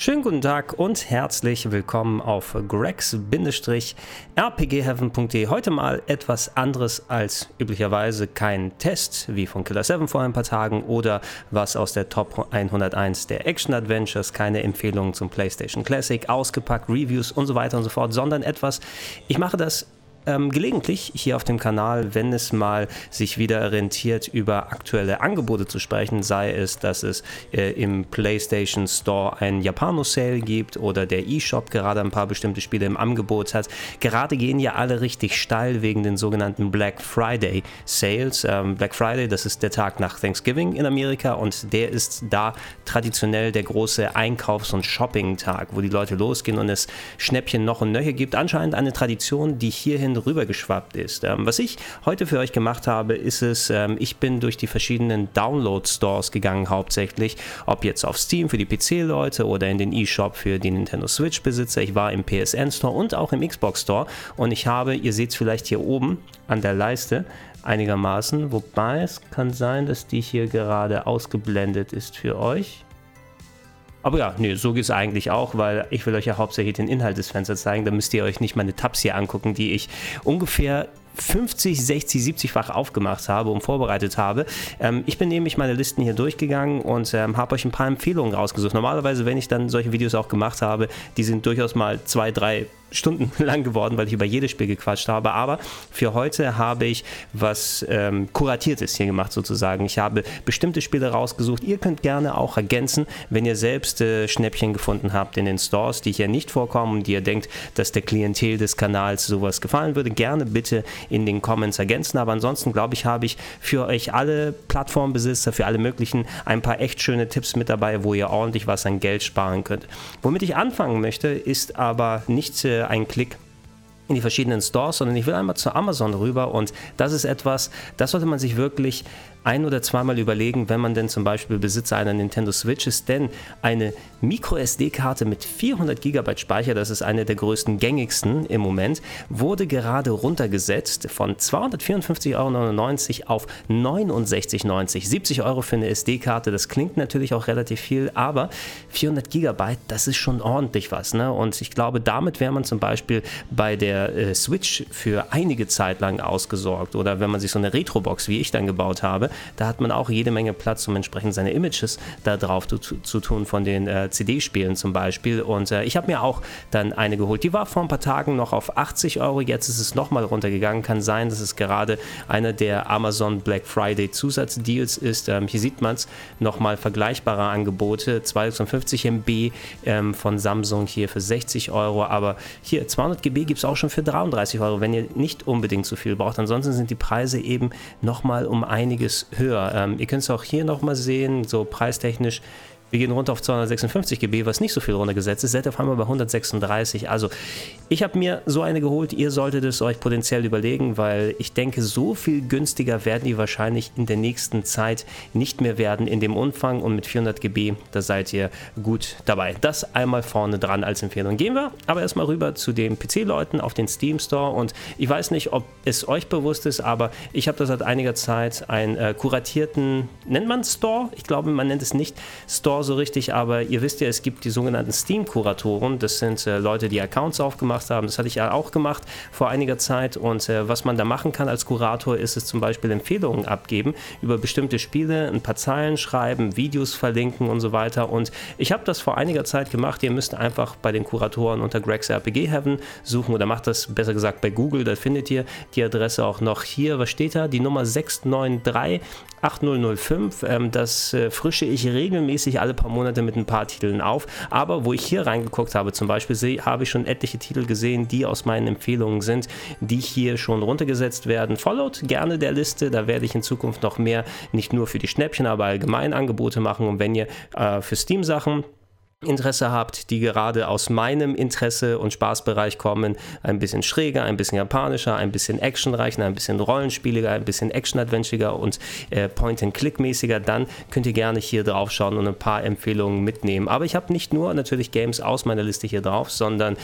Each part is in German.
Schönen guten Tag und herzlich willkommen auf gregs-rpgheaven.de. Heute mal etwas anderes als üblicherweise, kein Test wie von Killer7 vor ein paar Tagen oder was aus der Top 101 der Action Adventures, keine Empfehlung zum PlayStation Classic, ausgepackt, Reviews und so weiter und so fort, sondern etwas, ich mache das gelegentlich hier auf dem Kanal, wenn es mal sich wieder rentiert, über aktuelle Angebote zu sprechen, sei es, dass es im PlayStation Store einen Japano-Sale gibt oder der E-Shop gerade ein paar bestimmte Spiele im Angebot hat. Gerade gehen ja alle richtig steil wegen den sogenannten Black Friday Sales. Black Friday, das ist der Tag nach Thanksgiving in Amerika und der ist da traditionell der große Einkaufs- und Shopping-Tag, wo die Leute losgehen und es Schnäppchen noch und nöcher gibt. Anscheinend eine Tradition, die hierhin rübergeschwappt ist. Was ich heute für euch gemacht habe, ist es, ich bin durch die verschiedenen Download-Stores gegangen hauptsächlich, ob jetzt auf Steam für die PC-Leute oder in den E-Shop für die Nintendo Switch-Besitzer. Ich war im PSN-Store und auch im Xbox-Store und ich habe, ihr seht es vielleicht hier oben an der Leiste, einigermaßen, wobei es kann sein, dass die hier gerade ausgeblendet ist für euch. Aber ja, nee, so geht es eigentlich auch, weil ich will euch ja hauptsächlich den Inhalt des Fensters zeigen, da müsst ihr euch nicht meine Tabs hier angucken, die ich ungefähr 50, 60, 70-fach aufgemacht habe und vorbereitet habe. Ich bin nämlich meine Listen hier durchgegangen und habe euch ein paar Empfehlungen rausgesucht. Normalerweise, wenn ich dann solche Videos auch gemacht habe, die sind durchaus mal 2, 3 Stunden lang geworden, weil ich über jedes Spiel gequatscht habe. Aber für heute habe ich was Kuratiertes hier gemacht sozusagen. Ich habe bestimmte Spiele rausgesucht. Ihr könnt gerne auch ergänzen, wenn ihr selbst Schnäppchen gefunden habt in den Stores, die hier nicht vorkommen und die ihr denkt, dass der Klientel des Kanals sowas gefallen würde. Gerne bitte in den Comments ergänzen, aber ansonsten glaube ich, habe ich für euch alle Plattformbesitzer, für alle möglichen, ein paar echt schöne Tipps mit dabei, wo ihr ordentlich was an Geld sparen könnt. Womit ich anfangen möchte, ist aber nicht ein Klick in die verschiedenen Stores, sondern ich will einmal zu Amazon rüber und das ist etwas, das sollte man sich wirklich ein- oder zweimal überlegen, wenn man denn zum Beispiel Besitzer einer Nintendo Switch ist, denn eine Micro-SD-Karte mit 400 GB Speicher, das ist eine der größten, gängigsten im Moment, wurde gerade runtergesetzt von 254,99 € auf 69,90 €. 70 € für eine SD-Karte, das klingt natürlich auch relativ viel, aber 400 GB, das ist schon ordentlich was, ne? Und ich glaube, damit wäre man zum Beispiel bei der Switch für einige Zeit lang ausgesorgt oder wenn man sich so eine Retrobox, wie ich dann gebaut habe, da hat man auch jede Menge Platz, um entsprechend seine Images da drauf zu tun, von den CD-Spielen zum Beispiel. Und ich habe mir auch dann eine geholt. Die war vor ein paar Tagen noch auf 80 €, jetzt ist es nochmal runtergegangen. Kann sein, dass es gerade einer der Amazon Black Friday Zusatzdeals ist. Hier sieht man es, nochmal vergleichbare Angebote. 256 MB von Samsung hier für 60 €, aber hier 200 GB gibt es auch schon für 33 €, wenn ihr nicht unbedingt so viel braucht. Ansonsten sind die Preise eben nochmal um einiges höher. Ihr könnt es auch hier nochmal sehen, so preistechnisch, wir gehen runter auf 256 GB, was nicht so viel runtergesetzt ist, seid auf einmal bei 136. Also ich habe mir so eine geholt, ihr solltet es euch potenziell überlegen, weil ich denke, so viel günstiger werden die wahrscheinlich in der nächsten Zeit nicht mehr werden in dem Umfang und mit 400 GB, da seid ihr gut dabei. Das einmal vorne dran als Empfehlung. Gehen wir aber erstmal rüber zu den PC-Leuten auf den Steam Store und ich weiß nicht, ob es euch bewusst ist, aber ich habe da seit einiger Zeit einen kuratierten, nennt man Store? Ich glaube, man nennt es nicht Store so richtig, aber ihr wisst ja, es gibt die sogenannten Steam-Kuratoren, das sind Leute, die Accounts aufgemacht haben, das hatte ich ja auch gemacht vor einiger Zeit und was man da machen kann als Kurator, ist es zum Beispiel Empfehlungen abgeben über bestimmte Spiele, ein paar Zeilen schreiben, Videos verlinken und so weiter und ich habe das vor einiger Zeit gemacht, ihr müsst einfach bei den Kuratoren unter gregsrpgheaven suchen oder macht das besser gesagt bei Google, da findet ihr die Adresse auch noch hier, was steht da? Die Nummer 693-8005, das frische ich regelmäßig alle paar Monate mit ein paar Titeln auf, aber wo ich hier reingeguckt habe zum Beispiel, habe ich schon etliche Titel gesehen, die aus meinen Empfehlungen sind, die hier schon runtergesetzt werden. Followt gerne der Liste, da werde ich in Zukunft noch mehr, nicht nur für die Schnäppchen, aber allgemein Angebote machen und wenn ihr für Steam Sachen Interesse habt, die gerade aus meinem Interesse und Spaßbereich kommen, ein bisschen schräger, ein bisschen japanischer, ein bisschen actionreicher, ein bisschen rollenspieliger, ein bisschen action-adventiger und Point-and-Click-mäßiger, dann könnt ihr gerne hier drauf schauen und ein paar Empfehlungen mitnehmen. Aber ich habe nicht nur natürlich Games aus meiner Liste hier drauf, sondern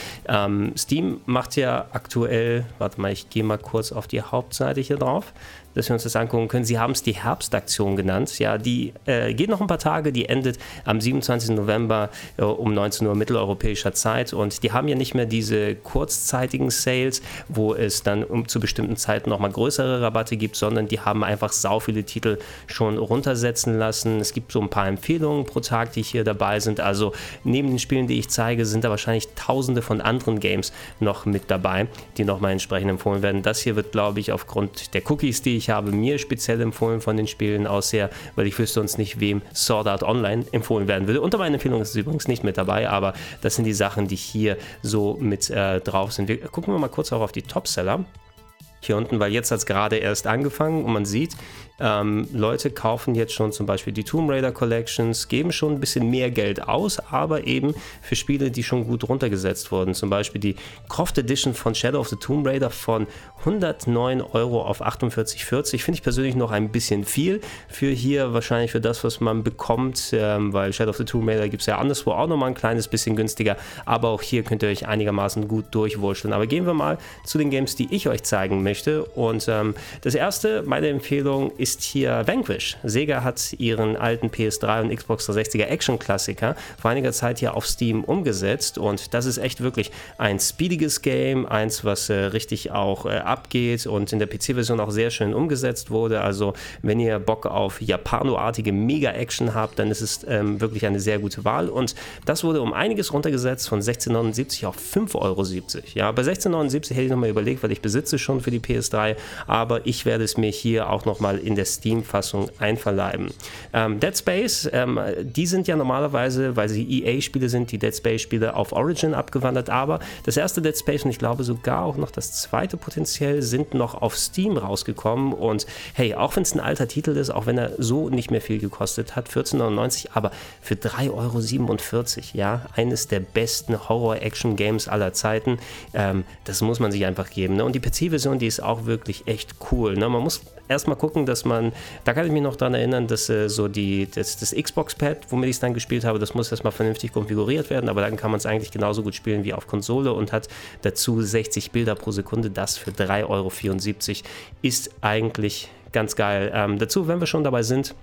Steam macht ja aktuell, warte mal, ich gehe mal kurz auf die Hauptseite hier drauf, dass wir uns das angucken können. Sie haben es die Herbstaktion genannt. Ja, die geht noch ein paar Tage, die endet am 27. November um 19 Uhr mitteleuropäischer Zeit und die haben ja nicht mehr diese kurzzeitigen Sales, wo es dann zu bestimmten Zeiten nochmal größere Rabatte gibt, sondern die haben einfach sau viele Titel schon runtersetzen lassen. Es gibt so ein paar Empfehlungen pro Tag, die hier dabei sind. Also neben den Spielen, die ich zeige, sind da wahrscheinlich tausende von anderen Games noch mit dabei, die nochmal entsprechend empfohlen werden. Das hier wird, glaube ich, aufgrund der Cookies, die ich habe, mir speziell empfohlen von den Spielen aus her, weil ich wüsste sonst nicht, wem Sword Art Online empfohlen werden würde. Unter meinen Empfehlungen ist es übrigens nicht mit dabei, aber das sind die Sachen, die hier so mit drauf sind. Wir gucken wir mal kurz auch auf die Topseller hier unten, weil jetzt hat es gerade erst angefangen und man sieht, Leute kaufen jetzt schon zum Beispiel die Tomb Raider Collections, geben schon ein bisschen mehr Geld aus, aber eben für Spiele, die schon gut runtergesetzt wurden. Zum Beispiel die Croft Edition von Shadow of the Tomb Raider von 109 € auf 48,40. Finde ich persönlich noch ein bisschen viel für hier, wahrscheinlich für das, was man bekommt, weil Shadow of the Tomb Raider gibt es ja anderswo auch nochmal ein kleines bisschen günstiger, aber auch hier könnt ihr euch einigermaßen gut durchwurschteln. Aber gehen wir mal zu den Games, die ich euch zeigen möchte. Und das erste, meine Empfehlung, ist hier Vanquish. Sega hat ihren alten PS3 und Xbox 360er Action-Klassiker vor einiger Zeit hier auf Steam umgesetzt und das ist echt wirklich ein speediges Game, eins, was richtig auch abgeht und in der PC-Version auch sehr schön umgesetzt wurde. Also wenn ihr Bock auf japanoartige Mega-Action habt, dann ist es wirklich eine sehr gute Wahl und das wurde um einiges runtergesetzt von 16,79 € auf 5,70 €. Ja, bei 16,79 € hätte ich nochmal überlegt, weil ich besitze schon für die PS3, aber ich werde es mir hier auch nochmal in der Steam-Fassung einverleiben. Dead Space, die sind ja normalerweise, weil sie EA-Spiele sind, die Dead Space-Spiele auf Origin abgewandert, aber das erste Dead Space und ich glaube sogar auch noch das zweite potenziell sind noch auf Steam rausgekommen und hey, auch wenn es ein alter Titel ist, auch wenn er so nicht mehr viel gekostet hat, 14,99 €, aber für 3,47 €, ja, eines der besten Horror-Action-Games aller Zeiten, das muss man sich einfach geben, ne? Und die PC-Version, die ist auch wirklich echt cool, ne? Man muss erstmal gucken, dass man, da kann ich mich noch dran erinnern, dass so das Xbox-Pad, womit ich es dann gespielt habe, das muss erstmal vernünftig konfiguriert werden, aber dann kann man es eigentlich genauso gut spielen wie auf Konsole und hat dazu 60 Bilder pro Sekunde, das für 3,74 € ist eigentlich ganz geil. Dazu, wenn wir schon dabei sind,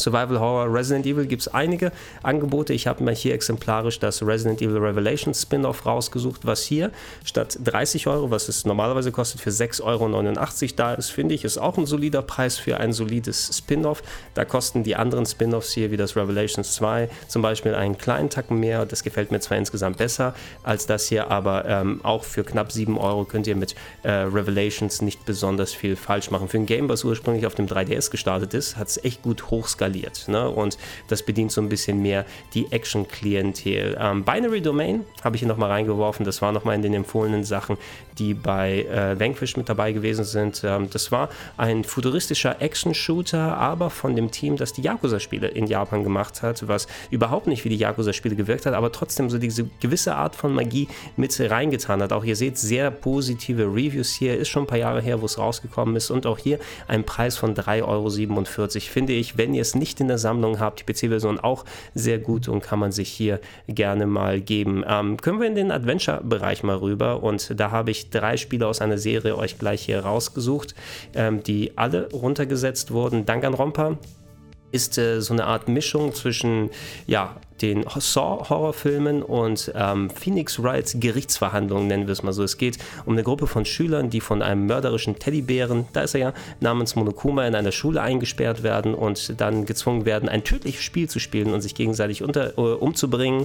Survival Horror, Resident Evil gibt es einige Angebote. Ich habe mir hier exemplarisch das Resident Evil Revelations Spin-Off rausgesucht, was hier statt 30 €, was es normalerweise kostet, für 6,89 € da ist, finde ich, ist auch ein solider Preis für ein solides Spin-Off. Da kosten die anderen Spin-Offs hier, wie das Revelations 2, zum Beispiel einen kleinen Tacken mehr. Das gefällt mir zwar insgesamt besser als das hier, aber auch für knapp 7 € könnt ihr mit Revelations nicht besonders viel falsch machen. Für ein Game, was ursprünglich auf dem 3DS gestartet ist, hat es echt gut hochskaliert. Ne? Und das bedient so ein bisschen mehr die Action-Klientel. Binary Domain habe ich hier nochmal reingeworfen, das war nochmal in den empfohlenen Sachen, die bei Vanquish mit dabei gewesen sind. Das war ein futuristischer Action-Shooter, aber von dem Team, das die Yakuza-Spiele in Japan gemacht hat, was überhaupt nicht wie die Yakuza-Spiele gewirkt hat, aber trotzdem so diese gewisse Art von Magie mit reingetan hat. Auch ihr seht sehr positive Reviews hier, ist schon ein paar Jahre her, wo es rausgekommen ist und auch hier ein Preis von 3,47 €, finde ich, wenn ihr es nicht in der Sammlung habt, die PC-Version auch sehr gut und kann man sich hier gerne mal geben. Können wir in den Adventure-Bereich mal rüber und da habe ich 3 Spiele aus einer Serie euch gleich hier rausgesucht, die alle runtergesetzt wurden. Danganronpa ist so eine Art Mischung zwischen, ja, den Saw-Horrorfilmen und Phoenix Wrights Gerichtsverhandlungen, nennen wir es mal so. Es geht um eine Gruppe von Schülern, die von einem mörderischen Teddybären, da ist er ja, namens Monokuma in einer Schule eingesperrt werden und dann gezwungen werden, ein tödliches Spiel zu spielen und sich gegenseitig umzubringen.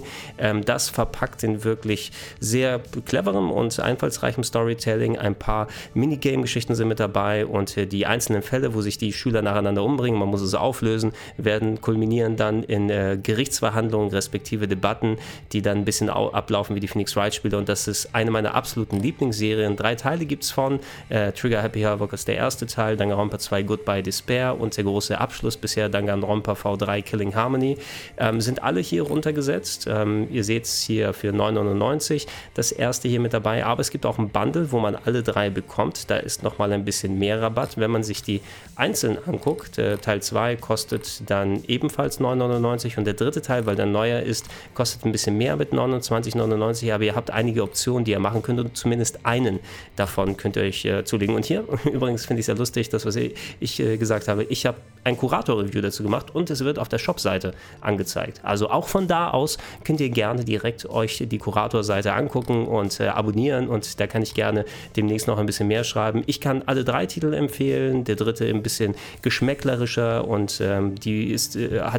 Das verpackt in wirklich sehr cleverem und einfallsreichem Storytelling. Ein paar Minigame-Geschichten sind mit dabei und die einzelnen Fälle, wo sich die Schüler nacheinander umbringen, man muss es auflösen, kulminieren dann in Gerichtsverhandlungen, Meinungen, respektive Debatten, die dann ein bisschen ablaufen wie die Phoenix Wright-Spiele. Und das ist eine meiner absoluten Lieblingsserien. 3 Teile gibt es von. Trigger Happy Havoc ist der erste Teil, Danganronpa 2 Goodbye Despair und der große Abschluss bisher Danganronpa V3 Killing Harmony. Sind alle hier runtergesetzt. Ihr seht es hier für 9,99 €. Das erste hier mit dabei. Aber es gibt auch ein Bundle, wo man alle 3 bekommt. Da ist nochmal ein bisschen mehr Rabatt. Wenn man sich die einzeln anguckt, Teil 2 kostet dann ebenfalls 9,99 € und der dritte Teil, weil der neuer ist, kostet ein bisschen mehr mit 29,99 €, aber ihr habt einige Optionen, die ihr machen könnt und zumindest einen davon könnt ihr euch zulegen. Und hier, übrigens finde ich sehr lustig, das was ich gesagt habe, ich habe ein Kurator-Review dazu gemacht und es wird auf der Shop-Seite angezeigt. Also auch von da aus könnt ihr gerne direkt euch die Kurator-Seite angucken und abonnieren und da kann ich gerne demnächst noch ein bisschen mehr schreiben. Ich kann alle 3 Titel empfehlen, der dritte ein bisschen geschmäcklerischer und hat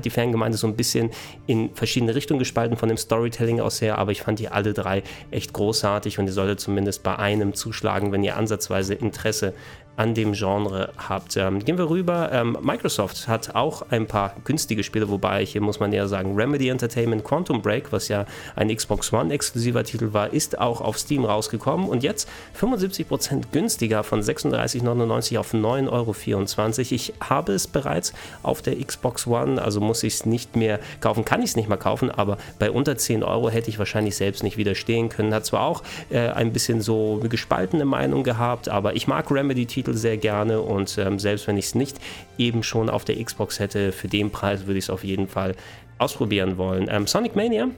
die Fangemeinde so ein bisschen in verschiedene Richtungen gespalten von dem Storytelling aus her, aber ich fand die alle 3 echt großartig und ihr solltet zumindest bei einem zuschlagen, wenn ihr ansatzweise Interesse an dem Genre habt. Gehen wir rüber. Microsoft hat auch ein paar günstige Spiele, wobei hier muss man eher sagen, Remedy Entertainment Quantum Break, was ja ein Xbox One exklusiver Titel war, ist auch auf Steam rausgekommen und jetzt 75% günstiger von 36,99 € auf 9,24 €. Ich habe es bereits auf der Xbox One, also muss ich es nicht mehr kaufen, kann ich es nicht mehr kaufen, aber bei unter 10 € hätte ich wahrscheinlich selbst nicht widerstehen können. Hat zwar auch ein bisschen so eine gespaltene Meinung gehabt, aber ich mag Remedy-Titel sehr gerne und selbst wenn ich es nicht eben schon auf der Xbox hätte, für den Preis würde ich es auf jeden Fall ausprobieren wollen. Sonic Mania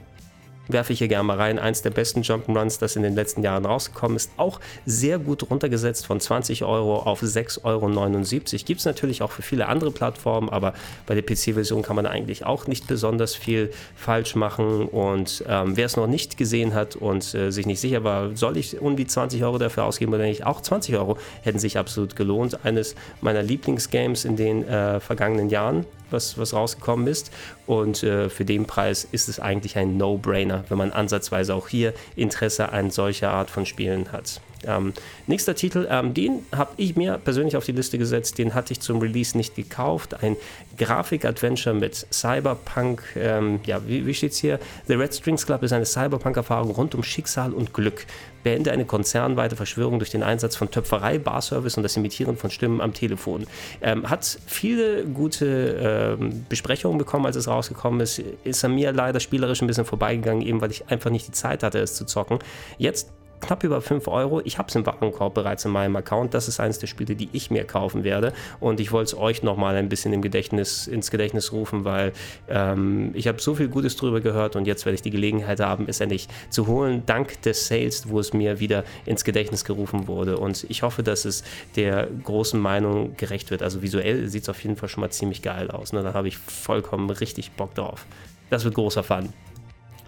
werfe ich hier gerne mal rein. Eins der besten Jump'n'Runs, das in den letzten Jahren rausgekommen ist. Auch sehr gut runtergesetzt von 20 € auf 6,79 €. Gibt es natürlich auch für viele andere Plattformen, aber bei der PC-Version kann man eigentlich auch nicht besonders viel falsch machen. Und wer es noch nicht gesehen hat und sich nicht sicher war, soll ich irgendwie 20 € dafür ausgeben oder nicht? Auch 20 € hätten sich absolut gelohnt. Eines meiner Lieblingsgames in den vergangenen Jahren, was rausgekommen ist. Und für den Preis ist es eigentlich ein No-Brainer, wenn man ansatzweise auch hier Interesse an solcher Art von Spielen hat. Nächster Titel, den habe ich mir persönlich auf die Liste gesetzt, den hatte ich zum Release nicht gekauft, ein Grafik-Adventure mit Cyberpunk, wie steht's hier? The Red Strings Club ist eine Cyberpunk-Erfahrung rund um Schicksal und Glück. Beende eine konzernweite Verschwörung durch den Einsatz von Töpferei, Barservice und das Imitieren von Stimmen am Telefon. Hat viele gute Besprechungen bekommen, als es rausgekommen ist. Ist an mir leider spielerisch ein bisschen vorbeigegangen, eben weil ich einfach nicht die Zeit hatte, es zu zocken. Jetzt knapp über 5 €. Ich habe es im Warenkorb bereits in meinem Account. Das ist eines der Spiele, die ich mir kaufen werde. Und ich wollte es euch nochmal ein bisschen ins Gedächtnis rufen, weil ich habe so viel Gutes drüber gehört und jetzt werde ich die Gelegenheit haben, es endlich zu holen, dank des Sales, wo es mir wieder ins Gedächtnis gerufen wurde. Und ich hoffe, dass es der großen Meinung gerecht wird. Also visuell sieht es auf jeden Fall schon mal ziemlich geil aus. Ne? Da habe ich vollkommen richtig Bock drauf. Das wird großer Fun.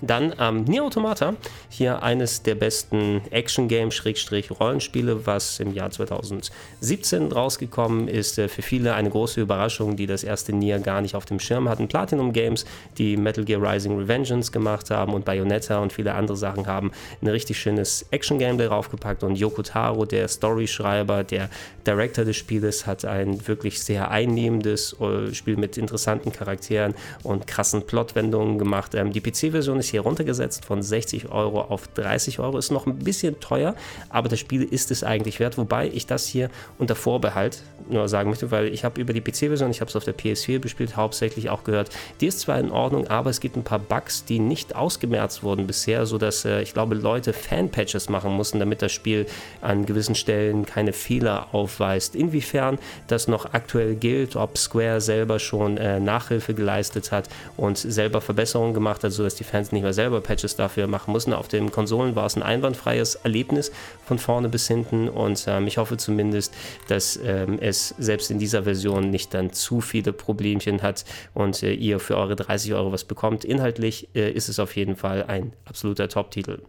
Dann Nier Automata, hier eines der besten Action-Game-Rollenspiele, was im Jahr 2017 rausgekommen ist. Für viele eine große Überraschung, die das erste Nier gar nicht auf dem Schirm hatten. Platinum Games, die Metal Gear Rising Revengeance gemacht haben und Bayonetta und viele andere Sachen haben ein richtig schönes Action-Game draufgepackt. Und Yoko Taro, der Storyschreiber, der Director des Spieles, hat ein wirklich sehr einnehmendes Spiel mit interessanten Charakteren und krassen Plotwendungen gemacht. Die PC-Version ist hier runtergesetzt von 60 € auf 30 €. Ist noch ein bisschen teuer, aber das Spiel ist es eigentlich wert, wobei ich das hier unter Vorbehalt nur sagen möchte, weil ich habe über die PC-Version, ich habe es auf der PS4 bespielt, hauptsächlich auch gehört, die ist zwar in Ordnung, aber es gibt ein paar Bugs, die nicht ausgemerzt wurden bisher, sodass ich glaube, Leute Fan-Patches machen mussten, damit das Spiel an gewissen Stellen keine Fehler aufweist. Inwiefern das noch aktuell gilt, ob Square selber schon Nachhilfe geleistet hat und selber Verbesserungen gemacht hat, sodass die Fans nicht mehr selber Patches dafür machen müssen. Auf den Konsolen war es ein einwandfreies Erlebnis von vorne bis hinten und ich hoffe zumindest, dass es selbst in dieser Version nicht dann zu viele Problemchen hat und ihr für eure 30 € was bekommt. Inhaltlich ist es auf jeden Fall ein absoluter Top-Titel.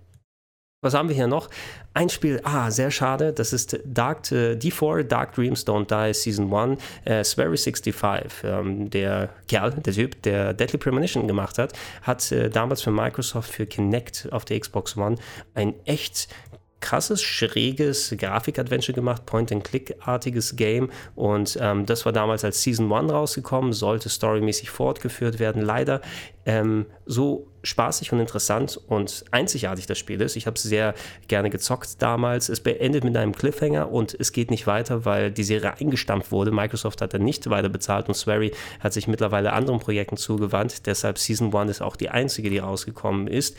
Was haben wir hier noch? Ein Spiel, sehr schade, das ist D4, Dark Dreams Don't Die Season 1, Swery 65. Der Typ, der Deadly Premonition gemacht hat, hat damals für Microsoft, für Kinect auf der Xbox One ein echt krasses, schräges Grafik-Adventure gemacht, Point-and-Click-artiges Game, und das war damals als Season 1 rausgekommen, sollte storymäßig fortgeführt werden. Leider so spaßig und interessant und einzigartig das Spiel ist. Ich habe es sehr gerne gezockt damals. Es beendet mit einem Cliffhanger und es geht nicht weiter, weil die Serie eingestampft wurde. Microsoft hat dann nicht weiter bezahlt und Swery hat sich mittlerweile anderen Projekten zugewandt. Deshalb Season 1 ist auch die einzige, die rausgekommen ist.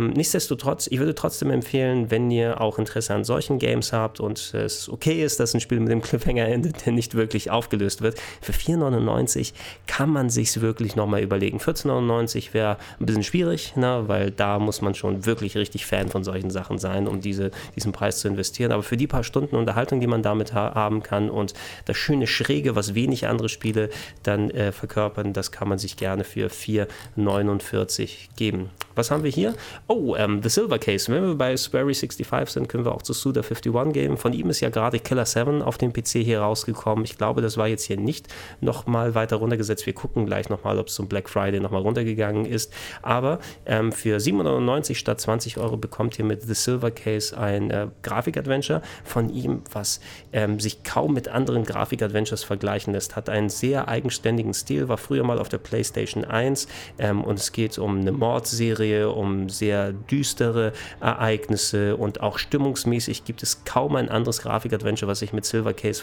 Nichtsdestotrotz, ich würde trotzdem empfehlen, wenn ihr auch Interesse an solchen Games habt und es okay ist, dass ein Spiel mit dem Cliffhanger endet, der nicht wirklich aufgelöst wird, für 4,99 kann man sich's wirklich nochmal überlegen. 14,99 wäre ein bisschen schwierig, ne, weil da muss man schon wirklich richtig Fan von solchen Sachen sein, um diesen Preis zu investieren. Aber für die paar Stunden Unterhaltung, die man damit haben kann und das schöne Schräge, was wenig andere Spiele dann verkörpern, das kann man sich gerne für 4,49 geben. Was haben wir hier? Oh, The Silver Case. Wenn wir bei Swery 65 sind, können wir auch zu Suda51 gehen. Von ihm ist ja gerade Killer7 auf dem PC hier rausgekommen. Ich glaube, das war jetzt hier nicht nochmal weiter runtergesetzt. Wir gucken gleich nochmal, ob es zum Black Friday nochmal runtergegangen ist. Aber für 7,99 statt 20 € bekommt ihr mit The Silver Case ein Grafik-Adventure von ihm, was sich kaum mit anderen Grafik-Adventures vergleichen lässt. Hat einen sehr eigenständigen Stil, war früher mal auf der PlayStation 1 und es geht um eine Mordserie, um sehr düstere Ereignisse und auch stimmungsmäßig gibt es kaum ein anderes Grafik-Adventure, was sich mit Silver Case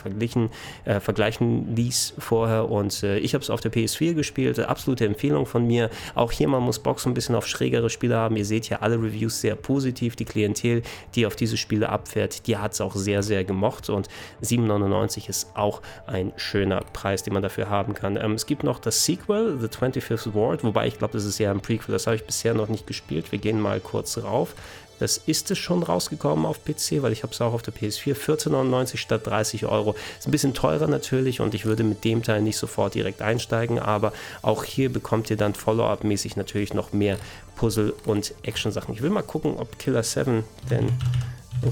vergleichen ließ vorher, und ich habe es auf der PS4 gespielt, absolute Empfehlung von mir. Auch hier, man muss Bock so ein bisschen auf schrägere Spiele haben, ihr seht hier alle Reviews sehr positiv, die Klientel, die auf diese Spiele abfährt, die hat es auch sehr, sehr gemocht, und 7,99 ist auch ein schöner Preis, den man dafür haben kann. Es gibt noch das Sequel, The 25th Ward, wobei ich glaube, das ist ja ein Prequel, das habe ich bisher noch nicht gespielt. Wir gehen mal kurz rauf. Das ist es schon rausgekommen auf PC, weil ich habe es auch auf der PS4, 14,99 statt 30 €. Ist ein bisschen teurer natürlich und ich würde mit dem Teil nicht sofort direkt einsteigen, aber auch hier bekommt ihr dann Follow-up-mäßig natürlich noch mehr Puzzle- und Action-Sachen. Ich will mal gucken, ob Killer7 denn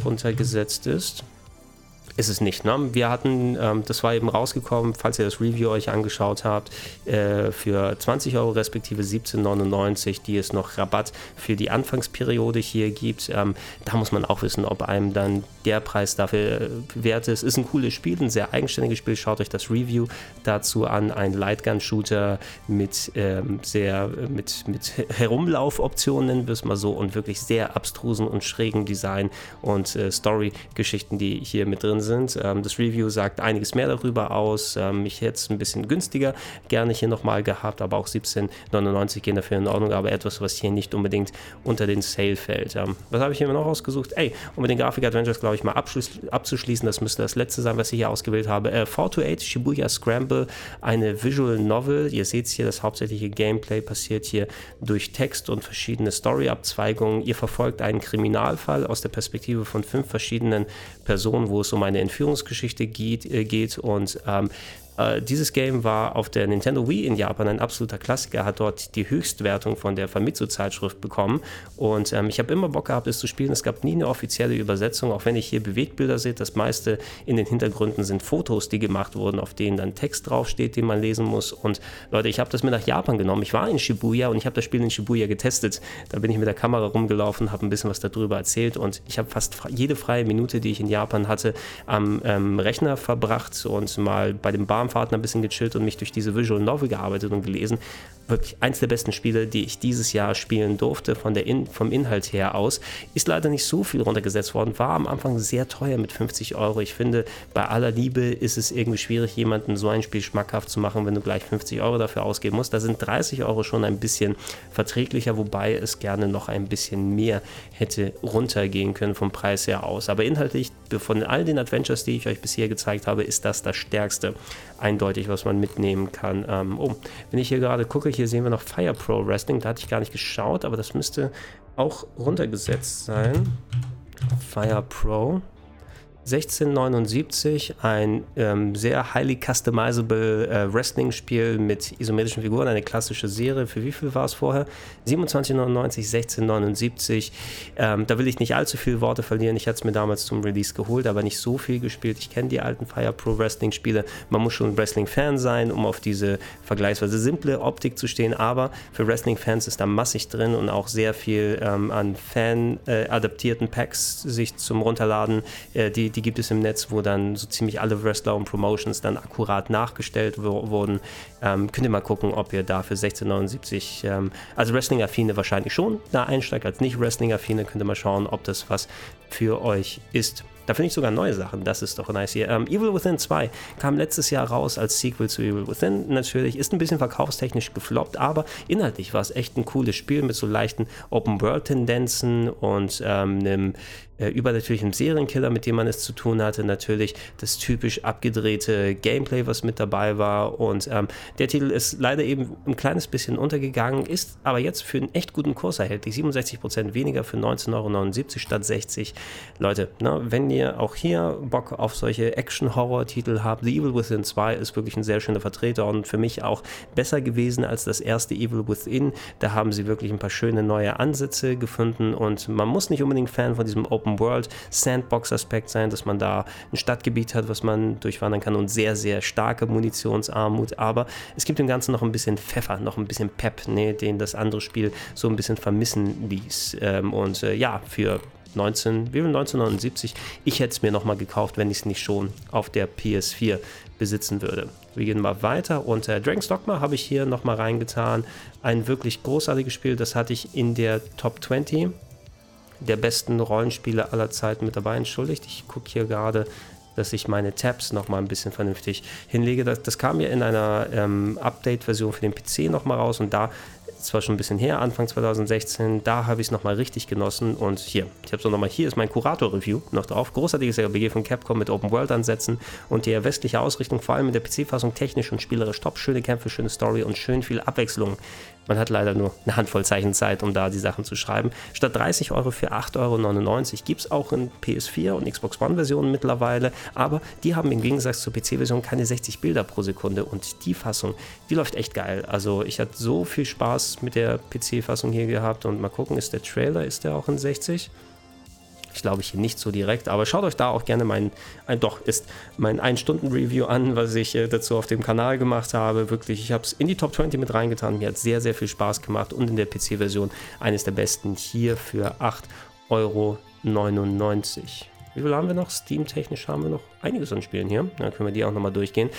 runtergesetzt ist. Ist es nicht, ne? Wir hatten, das war eben rausgekommen, falls ihr das Review euch angeschaut habt, für 20 € respektive 17,99, die es noch Rabatt für die Anfangsperiode hier gibt. Da muss man auch wissen, ob einem dann der Preis dafür wert ist. Ist ein cooles Spiel, ein sehr eigenständiges Spiel. Schaut euch das Review dazu an. Ein Lightgun-Shooter mit Herumlaufoptionen, nennen wir es mal so, und wirklich sehr abstrusen und schrägen Design und Story-Geschichten, die hier mit drin sind. Das Review sagt einiges mehr darüber aus. Ich hätte es ein bisschen günstiger gerne hier nochmal gehabt, aber auch 17,99 gehen dafür in Ordnung, aber etwas, was hier nicht unbedingt unter den Sale fällt. Was habe ich hier noch ausgesucht? Um mit den Grafik-Adventures, glaube ich, mal abzuschließen, das müsste das letzte sein, was ich hier ausgewählt habe. 428 Shibuya Scramble, eine Visual Novel. Ihr seht hier, das hauptsächliche Gameplay passiert hier durch Text und verschiedene Story-Abzweigungen. Ihr verfolgt einen Kriminalfall aus der Perspektive von 5 verschiedenen Personen, wo es um eine Entführungsgeschichte geht und dieses Game war auf der Nintendo Wii in Japan ein absoluter Klassiker, hat dort die Höchstwertung von der Famitsu-Zeitschrift bekommen und ich habe immer Bock gehabt, es zu spielen. Es gab nie eine offizielle Übersetzung, auch wenn ich hier Bewegtbilder sehe, das meiste in den Hintergründen sind Fotos, die gemacht wurden, auf denen dann Text draufsteht, den man lesen muss, und Leute, ich habe das mit nach Japan genommen. Ich war in Shibuya und ich habe das Spiel in Shibuya getestet. Da bin ich mit der Kamera rumgelaufen, habe ein bisschen was darüber erzählt und ich habe fast jede freie Minute, die ich in Japan hatte, am Rechner verbracht und mal bei dem Farmfahrten ein bisschen gechillt und mich durch diese Visual Novel gearbeitet und gelesen. Wirklich eins der besten Spiele, die ich dieses Jahr spielen durfte, vom Inhalt her aus. Ist leider nicht so viel runtergesetzt worden, war am Anfang sehr teuer mit 50 €. Ich finde, bei aller Liebe ist es irgendwie schwierig, jemandem so ein Spiel schmackhaft zu machen, wenn du gleich 50 € dafür ausgeben musst. Da sind 30 € schon ein bisschen verträglicher, wobei es gerne noch ein bisschen mehr hätte runtergehen können vom Preis her aus. Aber inhaltlich, von all den Adventures, die ich euch bisher gezeigt habe, ist das Stärkste eindeutig, was man mitnehmen kann. Wenn ich hier gerade gucke, hier sehen wir noch Fire Pro Wrestling, da hatte ich gar nicht geschaut, aber das müsste auch runtergesetzt sein. Fire Pro. 1679, ein sehr highly customizable Wrestling-Spiel mit isometrischen Figuren, eine klassische Serie. Für wie viel war es vorher? 27,99, 1679. Da will ich nicht allzu viele Worte verlieren. Ich hatte es mir damals zum Release geholt, aber nicht so viel gespielt. Ich kenne die alten Fire Pro Wrestling-Spiele. Man muss schon Wrestling-Fan sein, um auf diese vergleichsweise simple Optik zu stehen, aber für Wrestling-Fans ist da massig drin und auch sehr viel an fan-adaptierten Packs sich zum Runterladen, die gibt es im Netz, wo dann so ziemlich alle Wrestler und Promotions dann akkurat nachgestellt wurden. Könnt ihr mal gucken, ob ihr da für 1679, also Wrestling-Affine wahrscheinlich schon da einsteigt, als nicht Wrestling-Affine könnt ihr mal schauen, ob das was für euch ist. Da finde ich sogar neue Sachen, das ist doch nice hier. Evil Within 2 kam letztes Jahr raus als Sequel zu Evil Within. Natürlich ist ein bisschen verkaufstechnisch gefloppt, aber inhaltlich war es echt ein cooles Spiel mit so leichten Open-World-Tendenzen und einem übernatürlichen Serienkiller, mit dem man es zu tun hatte. Natürlich das typisch abgedrehte Gameplay, was mit dabei war. Und der Titel ist leider eben ein kleines bisschen untergegangen, ist aber jetzt für einen echt guten Kurs erhältlich. 67% weniger für 19,79 Euro statt 60. Leute, ne, wenn ihr auch hier Bock auf solche Action-Horror-Titel habt, The Evil Within 2 ist wirklich ein sehr schöner Vertreter und für mich auch besser gewesen als das erste Evil Within. Da haben sie wirklich ein paar schöne neue Ansätze gefunden und man muss nicht unbedingt Fan von diesem Open-World-Sandbox-Aspekt sein, dass man da ein Stadtgebiet hat, was man durchwandern kann und sehr, sehr starke Munitionsarmut, aber es gibt dem Ganzen noch ein bisschen Pfeffer, noch ein bisschen Pep, ne, den das andere Spiel so ein bisschen vermissen ließ. Und ja, für 1979, ich hätte es mir nochmal gekauft, wenn ich es nicht schon auf der PS4 besitzen würde. Wir gehen mal weiter und Dragon's Dogma habe ich hier nochmal reingetan. Ein wirklich großartiges Spiel, das hatte ich in der Top 20 der besten Rollenspiele aller Zeiten mit dabei. Entschuldigt, ich gucke hier gerade, dass ich meine Tabs nochmal ein bisschen vernünftig hinlege. Das kam ja in einer Update-Version für den PC nochmal raus und da, das war schon ein bisschen her, Anfang 2016, da habe ich es nochmal richtig genossen und hier ist mein Kurator-Review noch drauf. Großartiges RPG von Capcom mit Open-World-Ansätzen und der westliche Ausrichtung, vor allem in der PC-Fassung technisch und spielerisch top. Schöne Kämpfe, schöne Story und schön viel Abwechslung. Man hat leider nur eine Handvoll Zeichen Zeit, um da die Sachen zu schreiben. Statt 30 Euro für 8,99 Euro gibt es auch in PS4 und Xbox One-Versionen mittlerweile, aber die haben im Gegensatz zur PC-Version keine 60 Bilder pro Sekunde und die Fassung, die läuft echt geil. Also ich hatte so viel Spaß mit der PC-Fassung hier gehabt und mal gucken, ist der Trailer, ist der auch in 60? Ich glaube hier nicht so direkt, aber schaut euch da auch gerne mein 1-Stunden-Review an, was ich dazu auf dem Kanal gemacht habe. Wirklich, ich habe es in die Top 20 mit reingetan, mir hat sehr, sehr viel Spaß gemacht und in der PC-Version eines der besten hier für 8,99 Euro. Wie viel haben wir noch? Steam-technisch haben wir noch einiges an Spielen hier. Dann können wir die auch nochmal durchgehen.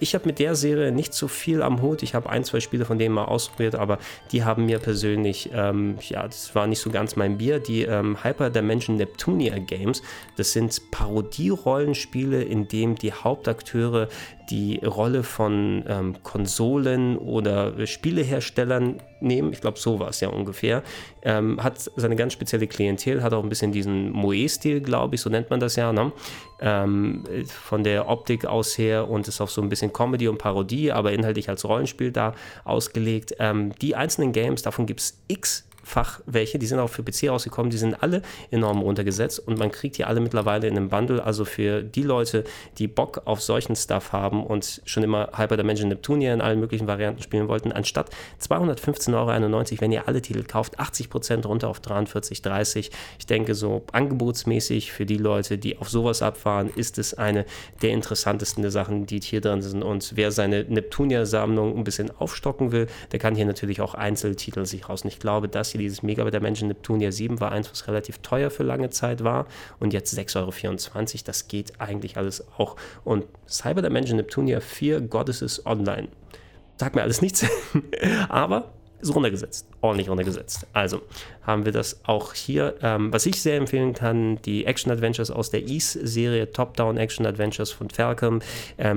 Ich habe mit der Serie nicht so viel am Hut. Ich habe ein, zwei Spiele von denen mal ausprobiert, aber die haben mir persönlich, das war nicht so ganz mein Bier, die Hyper Dimension Neptunia Games. Das sind Parodie-Rollenspiele, in denen die Hauptakteure die Rolle von Konsolen oder Spieleherstellern nehmen. Ich glaube, so war es ja ungefähr. Hat seine ganz spezielle Klientel, hat auch ein bisschen diesen Moe-Stil, glaube ich, so nennt man das ja, ne? Von der Optik aus her und ist auch so ein bisschen Comedy und Parodie, aber inhaltlich als Rollenspiel da ausgelegt. Die einzelnen Games, davon gibt es x-fach welche, die sind auch für PC rausgekommen, die sind alle enorm runtergesetzt und man kriegt die alle mittlerweile in einem Bundle, also für die Leute, die Bock auf solchen Stuff haben und schon immer Hyper Dimension Neptunia in allen möglichen Varianten spielen wollten, anstatt 215,91 Euro, wenn ihr alle Titel kauft, 80% runter auf 43,30. Ich denke, so angebotsmäßig für die Leute, die auf sowas abfahren, ist es eine der interessantesten der Sachen, die hier drin sind und wer seine Neptunia-Sammlung ein bisschen aufstocken will, der kann hier natürlich auch Einzeltitel sich raus. Ich glaube, dass hier dieses Mega Dimension Neptunia 7 war eins, was relativ teuer für lange Zeit war und jetzt 6,24 Euro, das geht eigentlich alles auch. Und Cyber Dimension Neptunia 4 Goddesses Online, sagt mir alles nichts, aber ist runtergesetzt, ordentlich runtergesetzt. Also haben wir das auch hier. Was ich sehr empfehlen kann, die Action-Adventures aus der Ease-Serie, Top-Down-Action-Adventures von Falcom.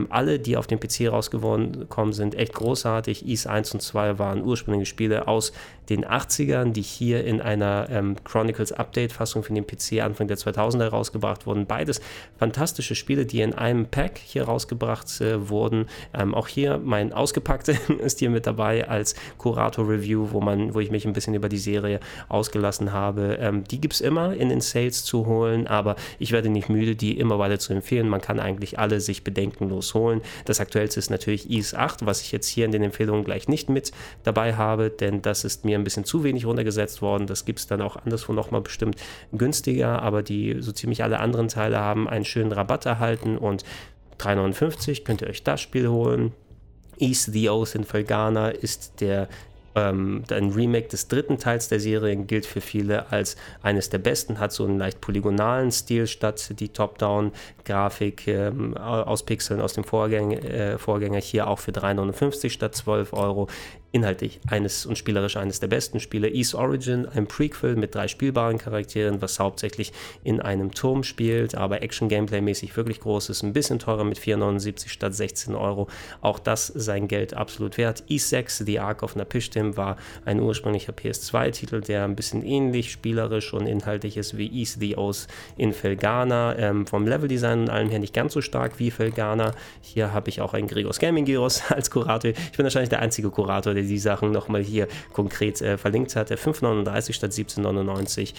Alle, die auf dem PC rausgekommen sind, echt großartig. Ease 1 und 2 waren ursprüngliche Spiele aus den 80ern, die hier in einer Chronicles-Update-Fassung für den PC Anfang der 2000er rausgebracht wurden. Beides fantastische Spiele, die in einem Pack hier rausgebracht wurden. Auch hier mein Ausgepackte ist hier mit dabei als Kurator-Review, wo man wo ich mich ein bisschen über die Serie ausgelassen habe. Die gibt es immer in den Sales zu holen, aber ich werde nicht müde, die immer weiter zu empfehlen. Man kann eigentlich alle sich bedenkenlos holen. Das aktuellste ist natürlich IS-8, was ich jetzt hier in den Empfehlungen gleich nicht mit dabei habe, denn das ist mir ein bisschen zu wenig runtergesetzt worden. Das gibt es dann auch anderswo nochmal bestimmt günstiger, aber die so ziemlich alle anderen Teile haben einen schönen Rabatt erhalten und 3,59 könnt ihr euch das Spiel holen. Ease the Oath in Felghana ist ein Remake des dritten Teils der Serie, gilt für viele als eines der besten, hat so einen leicht polygonalen Stil statt die Top-Down-Grafik aus Pixeln aus dem Vorgänger, hier auch für 3,59 statt 12 Euro. Inhaltlich und spielerisch eines der besten Spiele. East Origin, ein Prequel mit 3 spielbaren Charakteren, was hauptsächlich in einem Turm spielt, aber Action-Gameplay-mäßig wirklich groß ist. Ein bisschen teurer mit 4,79 statt 16 Euro. Auch das sein Geld absolut wert. East 6, The Ark of Napishtim, war ein ursprünglicher PS2-Titel, der ein bisschen ähnlich spielerisch und inhaltlich ist wie East the Oath in Felghana. Vom Leveldesign und allem her nicht ganz so stark wie Felghana. Hier habe ich auch einen Gregos Gaming Gyros als Kurator. Ich bin wahrscheinlich der einzige Kurator, der die Sachen nochmal hier konkret verlinkt hat. 5,39 statt 17,99.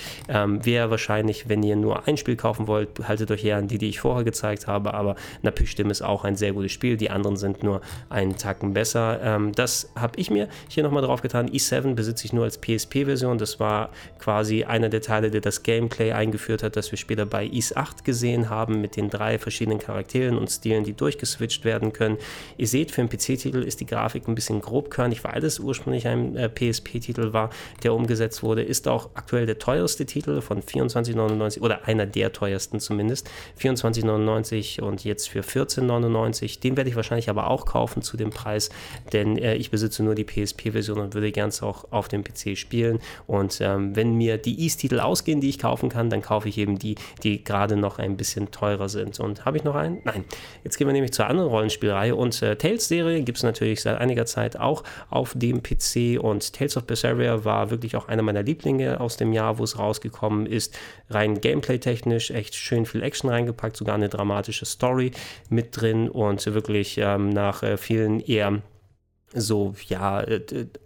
Wäre wahrscheinlich, wenn ihr nur ein Spiel kaufen wollt, haltet euch eher an die ich vorher gezeigt habe, aber Napishtim ist auch ein sehr gutes Spiel. Die anderen sind nur einen Tacken besser. Das habe ich mir hier nochmal drauf getan. E7 besitze ich nur als PSP-Version. Das war quasi einer der Teile, der das Gameplay eingeführt hat, das wir später bei E8 gesehen haben, mit den 3 verschiedenen Charakteren und Stilen, die durchgeswitcht werden können. Ihr seht, für einen PC-Titel ist die Grafik ein bisschen grobkörnig, weil es ursprünglich ein PSP-Titel war, der umgesetzt wurde, ist auch aktuell der teuerste Titel von 24,99 oder einer der teuersten zumindest, 24,99 und jetzt für 14,99. Den werde ich wahrscheinlich aber auch kaufen zu dem Preis, denn ich besitze nur die PSP-Version und würde ganz auch auf dem PC spielen, und wenn mir die East-Titel ausgehen, die ich kaufen kann, dann kaufe ich eben die gerade noch ein bisschen teurer sind. Und habe ich noch einen? Nein. Jetzt gehen wir nämlich zur anderen Rollenspielreihe, und Tales-Serie gibt es natürlich seit einiger Zeit auch auf dem PC, und Tales of Berseria war wirklich auch einer meiner Lieblinge aus dem Jahr, wo es rausgekommen ist. Rein gameplay-technisch echt schön viel Action reingepackt, sogar eine dramatische Story mit drin, und wirklich nach vielen eher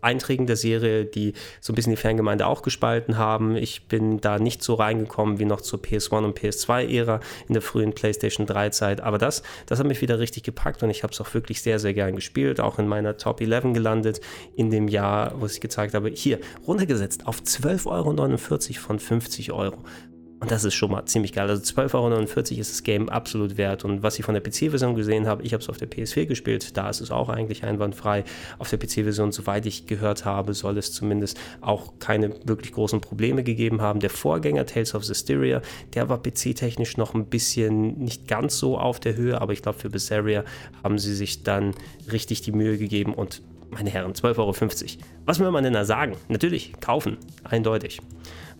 Einträgen der Serie, die so ein bisschen die Fangemeinde auch gespalten haben. Ich bin da nicht so reingekommen wie noch zur PS1 und PS2-Ära in der frühen PlayStation 3-Zeit, aber das hat mich wieder richtig gepackt, und ich habe es auch wirklich sehr, sehr gern gespielt, auch in meiner Top 11 gelandet in dem Jahr, wo ich gezeigt habe, hier runtergesetzt auf 12,49 Euro von 50 Euro. Und das ist schon mal ziemlich geil. Also 12,49 Euro ist das Game absolut wert. Und was ich von der PC-Version gesehen habe, ich habe es auf der PS4 gespielt, da ist es auch eigentlich einwandfrei. Auf der PC-Version, soweit ich gehört habe, soll es zumindest auch keine wirklich großen Probleme gegeben haben. Der Vorgänger Tales of Zestiria, der war PC-technisch noch ein bisschen nicht ganz so auf der Höhe, aber ich glaube, für Berseria haben sie sich dann richtig die Mühe gegeben. Und meine Herren, 12,50 Euro. Was will man denn da sagen? Natürlich, kaufen, eindeutig.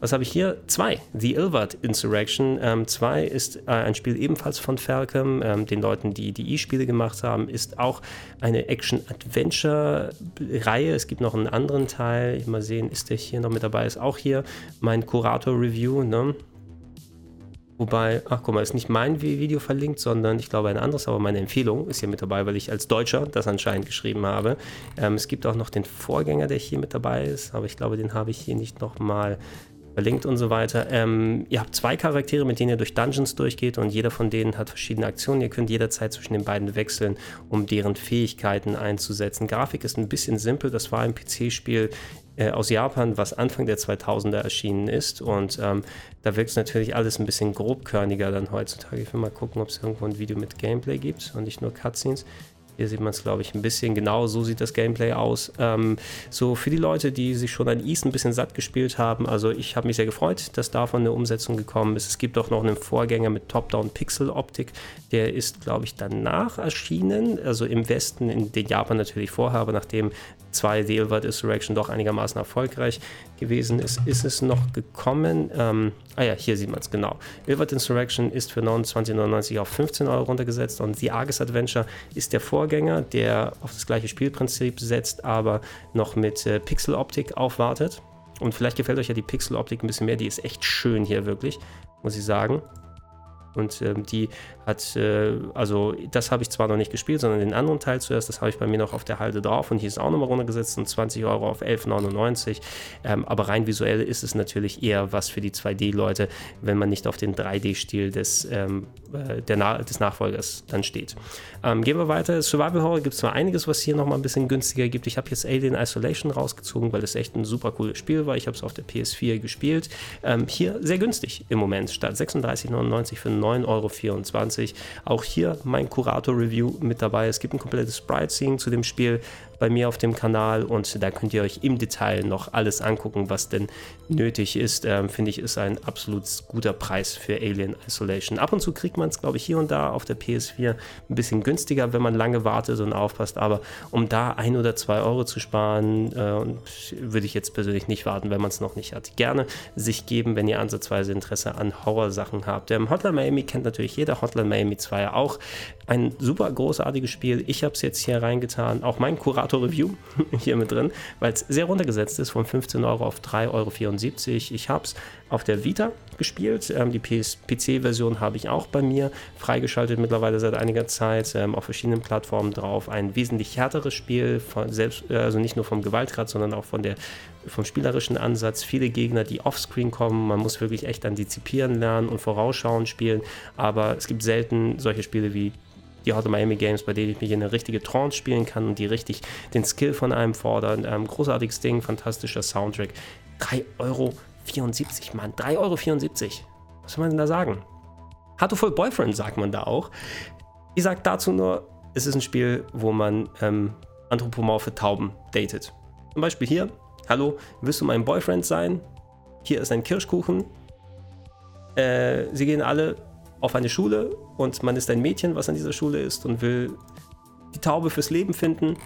Was habe ich hier? 2. The Ilvard Insurrection. 2 ist ein Spiel ebenfalls von Falcom, den Leuten, die die E-Spiele gemacht haben, ist auch eine Action-Adventure-Reihe. Es gibt noch einen anderen Teil. Mal sehen, ist der hier noch mit dabei? Ist auch hier mein Kurator-Review, ne? Wobei, guck mal, ist nicht mein Video verlinkt, sondern ich glaube ein anderes, aber meine Empfehlung ist hier mit dabei, weil ich als Deutscher das anscheinend geschrieben habe. Es gibt auch noch den Vorgänger, der hier mit dabei ist, aber ich glaube, den habe ich hier nicht nochmal verlinkt und so weiter. Ihr habt 2 Charaktere, mit denen ihr durch Dungeons durchgeht, und jeder von denen hat verschiedene Aktionen. Ihr könnt jederzeit zwischen den beiden wechseln, um deren Fähigkeiten einzusetzen. Grafik ist ein bisschen simpel, das war ein PC-Spiel aus Japan, was Anfang der 2000er erschienen ist, und da wirkt es natürlich alles ein bisschen grobkörniger dann heutzutage. Ich will mal gucken, ob es irgendwo ein Video mit Gameplay gibt und nicht nur Cutscenes. Hier sieht man es, glaube ich, ein bisschen. Genau so sieht das Gameplay aus. So für die Leute, die sich schon an East ein bisschen satt gespielt haben. Also ich habe mich sehr gefreut, dass davon eine Umsetzung gekommen ist. Es gibt auch noch einen Vorgänger mit Top-Down-Pixel-Optik. Der ist, glaube ich, danach erschienen. Also im Westen, in Japan natürlich vorher. Aber nachdem 2 The Ilvard Insurrection doch einigermaßen erfolgreich gewesen ist, ist es noch gekommen. Hier sieht man es, genau. Ilvard Insurrection ist für 29,99 auf 15 Euro runtergesetzt. Und The Argus Adventure ist der Vorgänger, der auf das gleiche Spielprinzip setzt, aber noch mit Pixeloptik aufwartet. Und vielleicht gefällt euch ja die Pixeloptik ein bisschen mehr. Die ist echt schön hier, wirklich, muss ich sagen. Und die hat, also das habe ich zwar noch nicht gespielt, sondern den anderen Teil zuerst, das habe ich bei mir noch auf der Halde drauf und hier ist auch nochmal runtergesetzt und 20€ auf 11,99. Aber rein visuell ist es natürlich eher was für die 2D-Leute, wenn man nicht auf den 3D-Stil des Nachfolgers dann steht. Gehen wir weiter. Survival Horror gibt es zwar einiges, was hier nochmal ein bisschen günstiger gibt. Ich habe jetzt Alien Isolation rausgezogen, weil das echt ein super cooles Spiel war. Ich habe es auf der PS4 gespielt. Hier sehr günstig im Moment, statt 36,99 für 9,24 €. Auch hier mein Curator-Review mit dabei. Es gibt ein komplettes Sprite-Scene zu dem Spiel bei mir auf dem Kanal und da könnt ihr euch im Detail noch alles angucken, was denn nötig ist. Finde ich, ist ein absolut guter Preis für Alien Isolation. Ab und zu kriegt man es, glaube ich, hier und da auf der PS4 ein bisschen günstiger, wenn man lange wartet und aufpasst, aber um da 1 oder 2 € zu sparen, würde ich jetzt persönlich nicht warten, wenn man es noch nicht hat. Gerne sich geben, wenn ihr ansatzweise Interesse an Horrorsachen habt. Hotline Miami kennt natürlich jeder, Hotline Miami 2 auch. Ein super großartiges Spiel. Ich habe es jetzt hier reingetan, auch mein Kurator-Review hier mit drin, weil es sehr runtergesetzt ist, von 15€ auf 3,74 €. Ich habe es auf der Vita gespielt. Die PC-Version habe ich auch bei mir freigeschaltet, mittlerweile seit einiger Zeit, auf verschiedenen Plattformen drauf. Ein wesentlich härteres Spiel, also nicht nur vom Gewaltgrad, sondern auch vom spielerischen Ansatz. Viele Gegner, die offscreen kommen, man muss wirklich echt dann antizipieren lernen und vorausschauen spielen, aber es gibt selten solche Spiele wie die Hotline Miami Games, bei denen ich mich in eine richtige Trance spielen kann und die richtig den Skill von einem fordern. Großartiges Ding, fantastischer Soundtrack. 3,74 €, Mann, 3,74 €. Was soll man denn da sagen? Hatoful Boyfriend sagt man da auch. Ich sag dazu nur, es ist ein Spiel, wo man anthropomorphe Tauben datet. Zum Beispiel hier, hallo, willst du mein Boyfriend sein? Hier ist ein Kirschkuchen. Sie gehen alle auf eine Schule und man ist ein Mädchen, was an dieser Schule ist und will die Taube fürs Leben finden.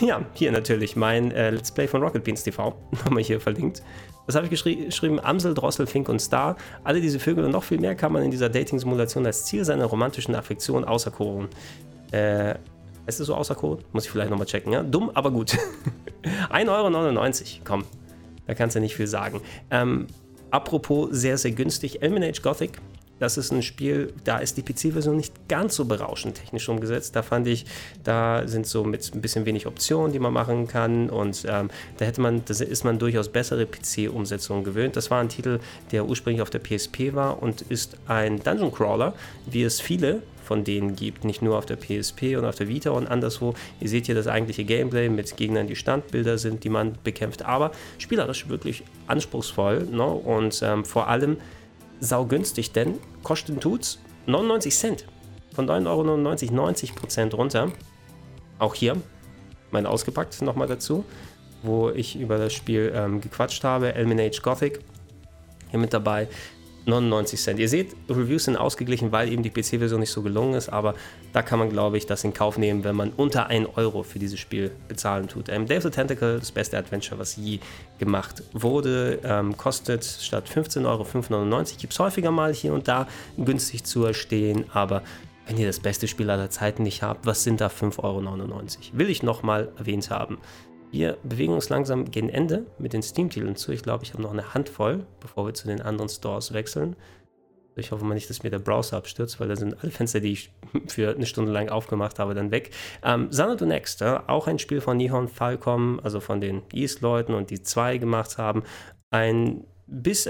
Ja, hier natürlich mein Let's Play von Rocket Beans TV, nochmal hier verlinkt. Das habe ich geschrieben, Amsel, Drossel, Fink und Star. Alle diese Vögel und noch viel mehr kann man in dieser Dating-Simulation als Ziel seiner romantischen Affektion auserkoren. Ist das so auserkoren? Muss ich vielleicht nochmal checken, ja? Dumm, aber gut. 1,99 €, komm. Da kannst du nicht viel sagen. Apropos sehr, sehr günstig, Eliminate Gothic. Das ist ein Spiel, da ist die PC-Version nicht ganz so berauschend technisch umgesetzt. Da fand ich, da sind so mit ein bisschen wenig Optionen, die man machen kann. Und da ist man durchaus bessere PC-Umsetzungen gewöhnt. Das war ein Titel, der ursprünglich auf der PSP war und ist ein Dungeon Crawler, wie es viele von denen gibt, nicht nur auf der PSP und auf der Vita und anderswo. Ihr seht hier das eigentliche Gameplay mit Gegnern, die Standbilder sind, die man bekämpft, aber spielerisch wirklich anspruchsvoll, ne? Und vor allem saugünstig, denn kosten tut's 99 Cent. Von 9,99 € 90% runter. Auch hier, mein ausgepackt nochmal dazu, wo ich über das Spiel gequatscht habe. Eliminate Gothic, hier mit dabei, 99 Cent. Ihr seht, Reviews sind ausgeglichen, weil eben die PC-Version nicht so gelungen ist, aber da kann man, glaube ich, das in Kauf nehmen, wenn man unter 1 € für dieses Spiel bezahlen tut. Dave the Tentacle, das beste Adventure, was je gemacht wurde, kostet statt 15 € 5,99 €. Gibt es häufiger mal hier und da günstig zu erstehen, aber wenn ihr das beste Spiel aller Zeiten nicht habt, was sind da 5,99 €? Will ich nochmal erwähnt haben. Wir bewegen uns langsam gegen Ende mit den Steam-Titeln zu. Ich glaube, ich habe noch eine Handvoll, bevor wir zu den anderen Stores wechseln. Ich hoffe mal nicht, dass mir der Browser abstürzt, weil da sind alle Fenster, die ich für eine Stunde lang aufgemacht habe, dann weg. Xanadu Next, auch ein Spiel von Nihon Falcom, also von den East-Leuten und die 2 gemacht haben. Ein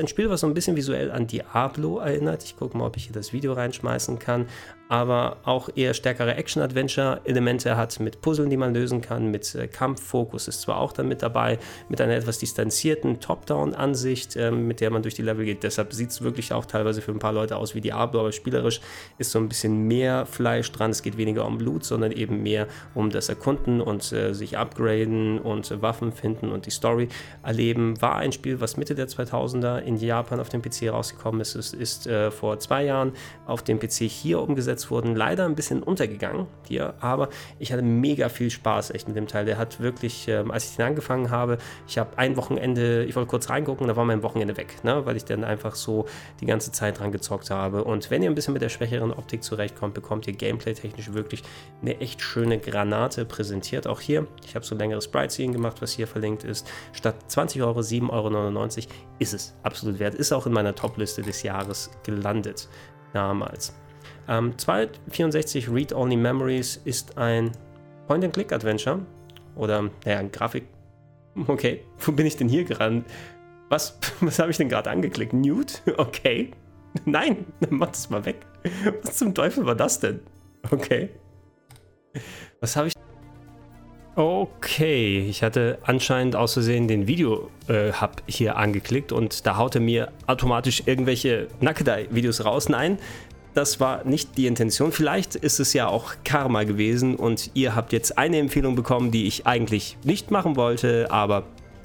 Spiel, was so ein bisschen visuell an Diablo erinnert. Ich gucke mal, ob ich hier das Video reinschmeißen kann. Aber auch eher stärkere Action-Adventure-Elemente hat mit Puzzlen, die man lösen kann, mit Kampffokus ist zwar auch dann mit dabei, mit einer etwas distanzierten Top-Down-Ansicht, mit der man durch die Level geht. Deshalb sieht es wirklich auch teilweise für ein paar Leute aus wie Diablo, aber spielerisch ist so ein bisschen mehr Fleisch dran. Es geht weniger um Loot, sondern eben mehr um das Erkunden und sich upgraden und Waffen finden und die Story erleben. War ein Spiel, was Mitte der 2000er in Japan auf dem PC rausgekommen ist. Es ist vor 2 Jahren auf dem PC hier umgesetzt Tutorials wurden leider ein bisschen untergegangen hier, aber ich hatte mega viel Spaß echt mit dem Teil. Der hat wirklich, als ich den angefangen habe, ich habe ein Wochenende, ich wollte kurz reingucken, da war mein Wochenende weg, ne, weil ich dann einfach so die ganze Zeit dran gezockt habe. Und wenn ihr ein bisschen mit der schwächeren Optik zurechtkommt, bekommt ihr gameplay-technisch wirklich eine echt schöne Granate präsentiert. Auch hier, ich habe so längeres Sprite-Scene gemacht, was hier verlinkt ist. Statt 20 Euro, 7,99 € ist es absolut wert. Ist auch in meiner Top-Liste des Jahres gelandet damals. 264 Read-Only Memories ist ein Point-and-Click-Adventure oder, naja, Grafik. Okay, wo bin ich denn hier gerade? Was habe ich denn gerade angeklickt? Nude? Okay. Nein, dann mach das mal weg. Was zum Teufel war das denn? Okay. Was habe ich... Okay, ich hatte anscheinend aus Versehen den Video-Hub hier angeklickt und da haute mir automatisch irgendwelche Nackedei-Videos raus. Nein, das war nicht die Intention. Vielleicht ist es ja auch Karma gewesen und ihr habt jetzt eine Empfehlung bekommen, die ich eigentlich nicht machen wollte, aber...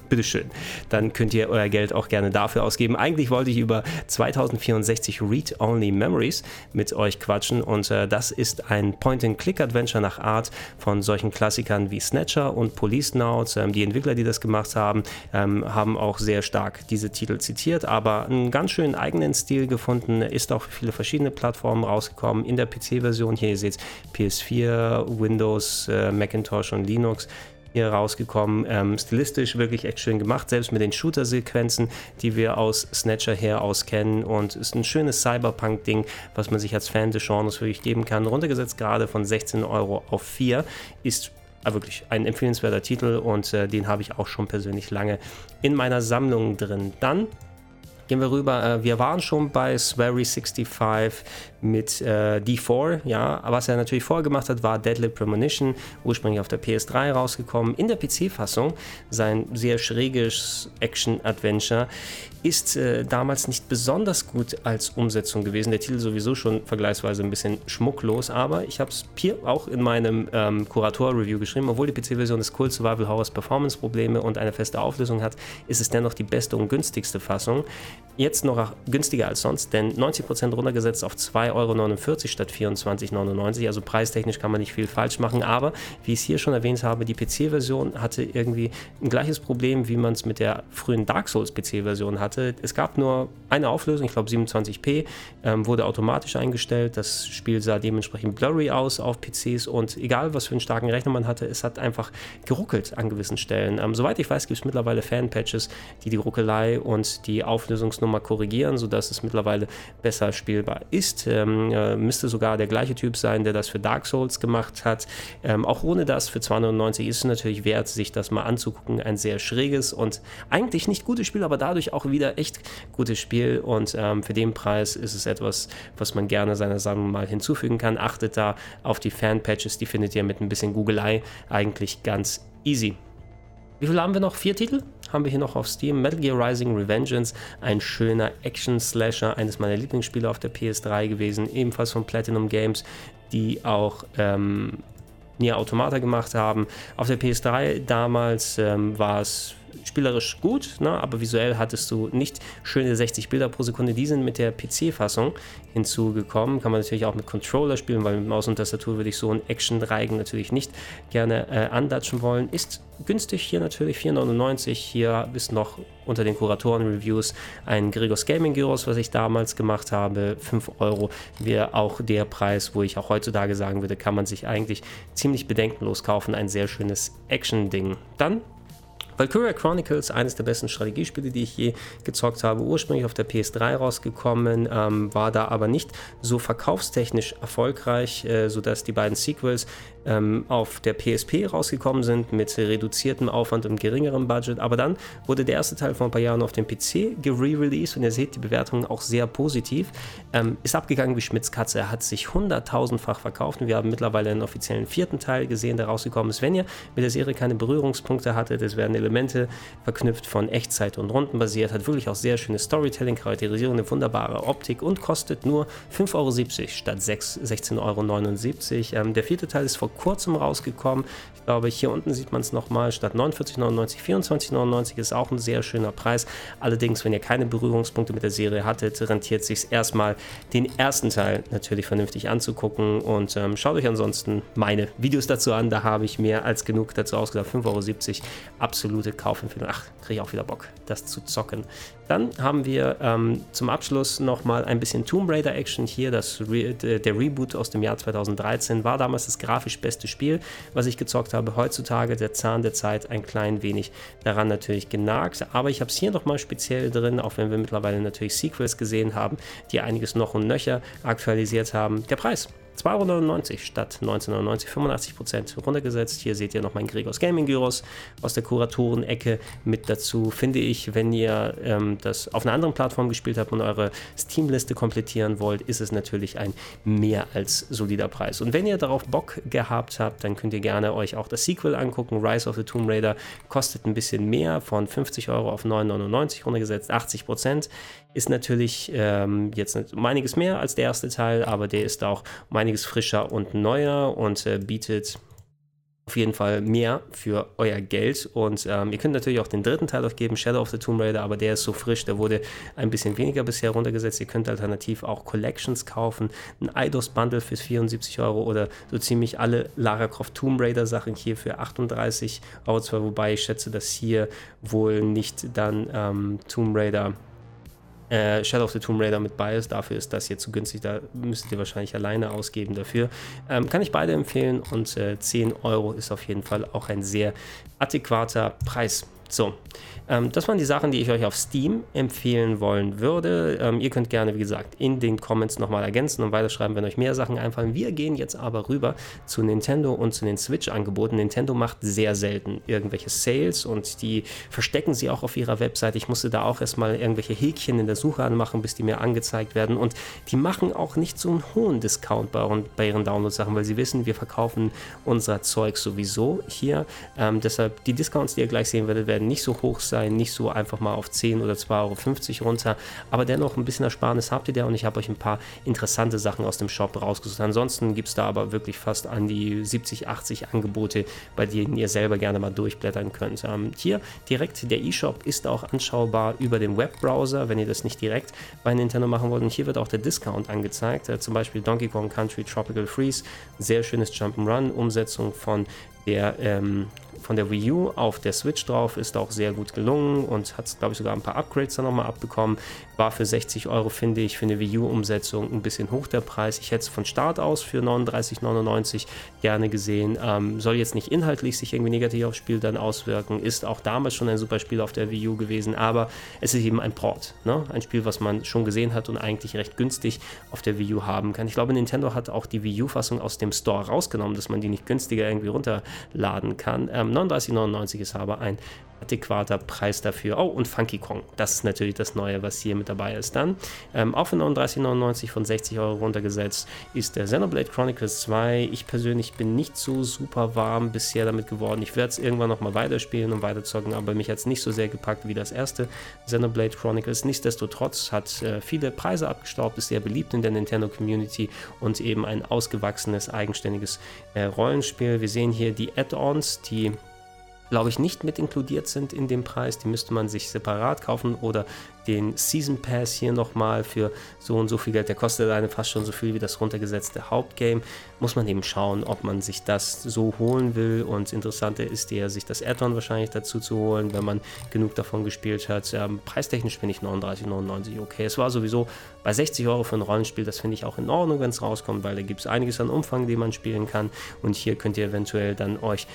bitteschön, dann könnt ihr euer Geld auch gerne dafür ausgeben. Eigentlich wollte ich über 2064 Read-Only Memories mit euch quatschen und das ist ein Point-and-Click-Adventure nach Art von solchen Klassikern wie Snatcher und Policenauts. Die Entwickler, die das gemacht haben, haben auch sehr stark diese Titel zitiert, aber einen ganz schönen eigenen Stil gefunden, ist auch für viele verschiedene Plattformen rausgekommen. In der PC-Version, hier ihr seht PS4, Windows, Macintosh und Linux. Hier rausgekommen, stilistisch wirklich echt schön gemacht, selbst mit den Shooter-Sequenzen, die wir aus Snatcher her auskennen, und ist ein schönes Cyberpunk-Ding, was man sich als Fan des Genres wirklich geben kann. Runtergesetzt gerade von 16 Euro auf 4, ist wirklich ein empfehlenswerter Titel und den habe ich auch schon persönlich lange in meiner Sammlung drin. Dann gehen wir rüber, wir waren schon bei Swery 65 mit D4, ja, was er natürlich vorgemacht hat, war Deadly Premonition, ursprünglich auf der PS3 rausgekommen, in der PC-Fassung, sein sehr schräges Action-Adventure, ist damals nicht besonders gut als Umsetzung gewesen, der Titel sowieso schon vergleichsweise ein bisschen schmucklos, aber ich habe es hier auch in meinem Kurator-Review geschrieben, obwohl die PC-Version des Cool Survival Horrors Performance-Probleme und eine feste Auflösung hat, ist es dennoch die beste und günstigste Fassung. Jetzt noch günstiger als sonst, denn 90% runtergesetzt auf 2,49 € statt 24,99 €, also preistechnisch kann man nicht viel falsch machen, aber wie ich es hier schon erwähnt habe, die PC-Version hatte irgendwie ein gleiches Problem, wie man es mit der frühen Dark Souls PC-Version hatte. Es gab nur eine Auflösung, ich glaube 27p, wurde automatisch eingestellt, das Spiel sah dementsprechend blurry aus auf PCs und egal was für einen starken Rechner man hatte, es hat einfach geruckelt an gewissen Stellen. Soweit ich weiß, gibt es mittlerweile Fan-Patches, die die Ruckelei und die Auflösungsnummer korrigieren, sodass es mittlerweile besser spielbar ist. Müsste sogar der gleiche Typ sein, der das für Dark Souls gemacht hat. Auch ohne das, für 2,99 € ist es natürlich wert, sich das mal anzugucken. Ein sehr schräges und eigentlich nicht gutes Spiel, aber dadurch auch wieder echt gutes Spiel, und für den Preis ist es etwas, was man gerne seiner Sammlung mal hinzufügen kann. Achtet da auf die Fan-Patches, die findet ihr mit ein bisschen Googelei eigentlich ganz easy. Wie viel haben wir noch? 4 Titel haben wir hier noch auf Steam. Metal Gear Rising Revengeance, ein schöner Action-Slasher, eines meiner Lieblingsspiele auf der PS3 gewesen, ebenfalls von Platinum Games, die auch Nier Automata gemacht haben. Auf der PS3 damals war es spielerisch gut, ne, aber visuell hattest du nicht schöne 60 Bilder pro Sekunde. Die sind mit der PC-Fassung hinzugekommen. Kann man natürlich auch mit Controller spielen, weil mit Maus und Tastatur würde ich so einen Action-Reigen natürlich nicht gerne andatschen wollen. Ist günstig hier natürlich, 4,99 €. Hier ist noch unter den Kuratoren-Reviews ein Gregors Gaming Gyros, was ich damals gemacht habe, 5 €. Wäre auch der Preis, wo ich auch heutzutage sagen würde, kann man sich eigentlich ziemlich bedenkenlos kaufen. Ein sehr schönes Action-Ding. Dann Valkyria Chronicles, eines der besten Strategiespiele, die ich je gezockt habe, ursprünglich auf der PS3 rausgekommen, war da aber nicht so verkaufstechnisch erfolgreich, sodass die beiden Sequels auf der PSP rausgekommen sind mit reduziertem Aufwand und geringerem Budget, aber dann wurde der erste Teil vor ein paar Jahren auf dem PC gerereleased und ihr seht die Bewertungen auch sehr positiv, ist abgegangen wie Schmitz Katze, er hat sich 100.000-fach verkauft und wir haben mittlerweile einen offiziellen 4. Teil gesehen, der rausgekommen ist. Wenn ihr mit der Serie keine Berührungspunkte hattet, es werden Elemente verknüpft von Echtzeit und Runden basiert, hat wirklich auch sehr schönes Storytelling, Charakterisierung, eine wunderbare Optik und kostet nur 5,70 € statt 16,79 €. Der 4. Teil ist vor kurzem rausgekommen. Ich glaube, hier unten sieht man es nochmal, statt 49,99 24,99 ist auch ein sehr schöner Preis. Allerdings, wenn ihr keine Berührungspunkte mit der Serie hattet, rentiert es sich erstmal, den ersten Teil natürlich vernünftig anzugucken. Und schaut euch ansonsten meine Videos dazu an, da habe ich mir als genug dazu ausgedacht. 5,70 € absolute Kaufempfehlung. Ach, kriege ich auch wieder Bock, das zu zocken. Dann haben wir zum Abschluss nochmal ein bisschen Tomb Raider Action hier. Der Reboot aus dem Jahr 2013 war damals das grafisch beste Spiel, was ich gezockt habe. Heutzutage der Zahn der Zeit ein klein wenig daran natürlich genagt. Aber ich habe es hier nochmal speziell drin, auch wenn wir mittlerweile natürlich Sequels gesehen haben, die einiges noch und nöcher aktualisiert haben. Der Preis. 2,99 € statt 19,99 €, 85% runtergesetzt. Hier seht ihr noch meinen Gregors Gaming Gyros aus der Kuratoren-Ecke mit dazu. Finde ich, wenn ihr das auf einer anderen Plattform gespielt habt und eure Steam-Liste komplettieren wollt, ist es natürlich ein mehr als solider Preis. Und wenn ihr darauf Bock gehabt habt, dann könnt ihr gerne euch auch das Sequel angucken. Rise of the Tomb Raider kostet ein bisschen mehr, von 50 € auf 9,99 € runtergesetzt, 80%. Ist natürlich jetzt um einiges mehr als der erste Teil, aber der ist auch um einiges frischer und neuer und bietet auf jeden Fall mehr für euer Geld. Und ihr könnt natürlich auch den dritten Teil aufgeben, Shadow of the Tomb Raider, aber der ist so frisch, der wurde ein bisschen weniger bisher runtergesetzt. Ihr könnt alternativ auch Collections kaufen, ein Eidos-Bundle für 74 € oder so ziemlich alle Lara Croft Tomb Raider Sachen hier für 38 €, zwar, wobei ich schätze, dass hier wohl nicht dann Tomb Raider... Shadow of the Tomb Raider mit Bias, dafür ist das hier zu günstig, da müsstet ihr wahrscheinlich alleine ausgeben dafür. Kann ich beide empfehlen und 10 € ist auf jeden Fall auch ein sehr adäquater Preis. So, das waren die Sachen, die ich euch auf Steam empfehlen wollen würde. Ihr könnt gerne, wie gesagt, in den Comments nochmal ergänzen und weiterschreiben, wenn euch mehr Sachen einfallen. Wir gehen jetzt aber rüber zu Nintendo und zu den Switch-Angeboten. Nintendo macht sehr selten irgendwelche Sales und die verstecken sie auch auf ihrer Website. Ich musste da auch erstmal irgendwelche Häkchen in der Suche anmachen, bis die mir angezeigt werden. Und die machen auch nicht so einen hohen Discount bei ihren Download-Sachen, weil sie wissen, wir verkaufen unser Zeug sowieso hier. Deshalb die Discounts, die ihr gleich sehen werdet, werden nicht so hoch sein, nicht so einfach mal auf 10 oder 2,50 € runter, aber dennoch ein bisschen Ersparnis habt ihr da und ich habe euch ein paar interessante Sachen aus dem Shop rausgesucht. Ansonsten gibt es da aber wirklich fast an die 70, 80 Angebote, bei denen ihr selber gerne mal durchblättern könnt. Hier direkt der E-Shop ist auch anschaubar über den Webbrowser, wenn ihr das nicht direkt bei Nintendo machen wollt. Und hier wird auch der Discount angezeigt, zum Beispiel Donkey Kong Country Tropical Freeze, sehr schönes Jump'n'Run, Umsetzung von der Wii U auf der Switch drauf, ist auch sehr gut gelungen und hat, glaube ich, sogar ein paar Upgrades da nochmal abbekommen. War für 60 €, finde ich, für eine Wii U-Umsetzung ein bisschen hoch der Preis. Ich hätte es von Start aus für 39,99 € gerne gesehen. Soll jetzt nicht inhaltlich sich irgendwie negativ aufs Spiel dann auswirken. Ist auch damals schon ein super Spiel auf der Wii U gewesen, aber es ist eben ein Port. Ne? Ein Spiel, was man schon gesehen hat und eigentlich recht günstig auf der Wii U haben kann. Ich glaube, Nintendo hat auch die Wii U-Fassung aus dem Store rausgenommen, dass man die nicht günstiger irgendwie runterladen kann. 39,99 € ist aber ein adäquater Preis dafür. Oh, und Funky Kong, das ist natürlich das Neue, was hier mit dabei ist. Dann auch für 39,99 € von 60 € runtergesetzt ist der Xenoblade Chronicles 2. Ich persönlich bin nicht so super warm bisher damit geworden. Ich werde es irgendwann nochmal weiterspielen und weiterzocken, aber mich hat es nicht so sehr gepackt wie das erste Xenoblade Chronicles. Nichtsdestotrotz hat viele Preise abgestaubt, ist sehr beliebt in der Nintendo-Community und eben ein ausgewachsenes, eigenständiges Rollenspiel. Wir sehen hier die Add-ons, die glaube ich nicht mit inkludiert sind in dem Preis, die müsste man sich separat kaufen oder den Season Pass hier nochmal für so und so viel Geld, der kostet alleine fast schon so viel wie das runtergesetzte Hauptgame, muss man eben schauen, ob man sich das so holen will und interessanter ist eher, sich das Add-on wahrscheinlich dazu zu holen, wenn man genug davon gespielt hat. Preistechnisch finde ich 39,99 € okay, es war sowieso bei 60 € für ein Rollenspiel, das finde ich auch in Ordnung, wenn es rauskommt, weil da gibt es einiges an Umfang, den man spielen kann und hier könnt ihr eventuell dann euch,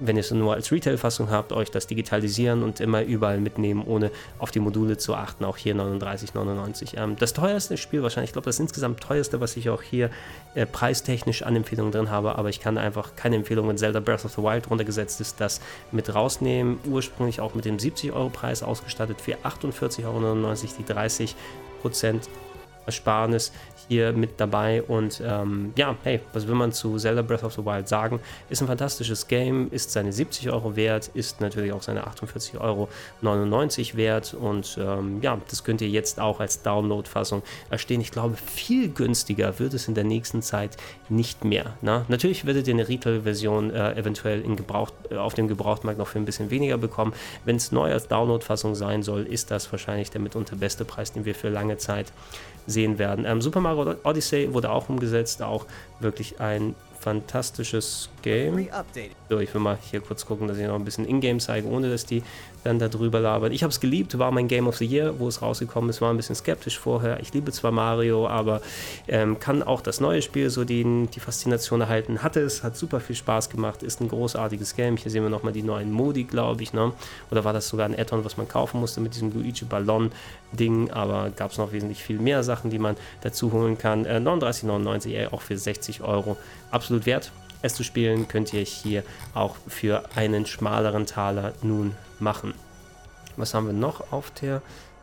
wenn ihr es nur als Retail-Fassung habt, euch das digitalisieren und immer überall mitnehmen, ohne auf die Module zu achten, auch hier 39,99 €. Das teuerste Spiel wahrscheinlich, ich glaube, das insgesamt teuerste, was ich auch hier preistechnisch an Empfehlungen drin habe, aber ich kann einfach keine Empfehlung, wenn Zelda Breath of the Wild runtergesetzt ist, das mit rausnehmen. Ursprünglich auch mit dem 70 € Preis ausgestattet für 48,99 € die 30% Ersparnis hier mit dabei. Und ja, hey, was will man zu Zelda Breath of the Wild sagen? Ist ein fantastisches Game, ist seine 70 Euro wert, ist natürlich auch seine 48,99 Euro wert. Und ja, das könnt ihr jetzt auch als Download-Fassung erstehen. Ich glaube, viel günstiger wird es in der nächsten Zeit nicht mehr. Na? Natürlich werdet ihr eine Retail-Version eventuell auf dem Gebrauchtmarkt noch für ein bisschen weniger bekommen. Wenn es neu als Download-Fassung sein soll, ist das wahrscheinlich der mitunter beste Preis, den wir für lange Zeit sehen werden. Super Mario Odyssey wurde auch umgesetzt, auch wirklich ein fantastisches Game. So, ich will mal hier kurz gucken, dass ich noch ein bisschen in-game zeige, ohne dass die dann da drüber labern. Ich habe es geliebt, war mein Game of the Year, wo es rausgekommen ist, war ein bisschen skeptisch vorher. Ich liebe zwar Mario, aber kann auch das neue Spiel so die Faszination erhalten. Hatte es, hat super viel Spaß gemacht, ist ein großartiges Game. Hier sehen wir nochmal die neuen Modi, glaube ich, ne? Oder war das sogar ein Add-on, was man kaufen musste mit diesem Luigi-Ballon-Ding, aber gab es noch wesentlich viel mehr Sachen, die man dazu holen kann. 39,99 auch für 60 Euro. Absolut wert, es zu spielen, könnt ihr hier auch für einen schmaleren Taler nun machen. Was haben wir noch auf der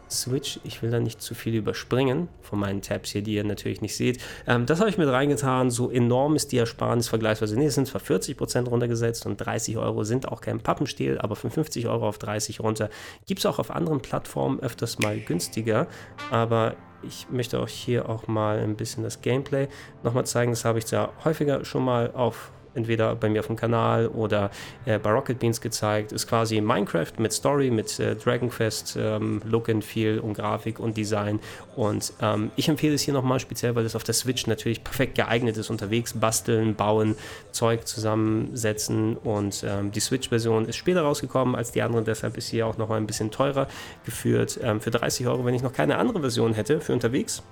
Switch? Ich will da nicht zu viel überspringen von meinen Tabs hier, die ihr natürlich nicht seht. Das habe ich mit reingetan, so enorm ist die Ersparnis vergleichsweise. Ne, es sind zwar 40% runtergesetzt und 30 Euro sind auch kein Pappenstiel, aber von 50 Euro auf 30 runter. Gibt es auch auf anderen Plattformen öfters mal günstiger, aber ich möchte euch hier auch mal ein bisschen das Gameplay nochmal zeigen. Das habe ich ja häufiger schon mal auf entweder bei mir auf dem Kanal oder bei Rocket Beans gezeigt. Ist quasi Minecraft mit Story, mit Dragon Quest, Look and Feel und Grafik und Design. Und ich empfehle es hier nochmal speziell, weil es auf der Switch natürlich perfekt geeignet ist, unterwegs basteln, bauen, Zeug zusammensetzen. Und die Switch-Version ist später rausgekommen als die anderen, deshalb ist hier auch nochmal ein bisschen teurer geführt. Für 30 Euro, wenn ich noch keine andere Version hätte für unterwegs,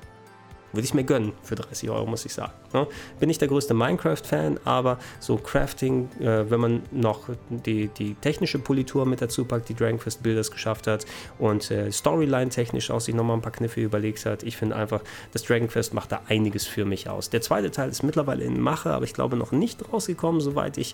würde ich mir gönnen für 30 Euro, muss ich sagen. Ja, bin nicht der größte Minecraft-Fan, aber so Crafting, wenn man noch die technische Politur mit dazu packt, die Dragon Quest Builders geschafft hat und Storyline-technisch auch sich nochmal ein paar Kniffe überlegt hat. Ich finde einfach, das Dragon Quest macht da einiges für mich aus. Der zweite Teil ist mittlerweile in Mache, aber ich glaube noch nicht rausgekommen, soweit ich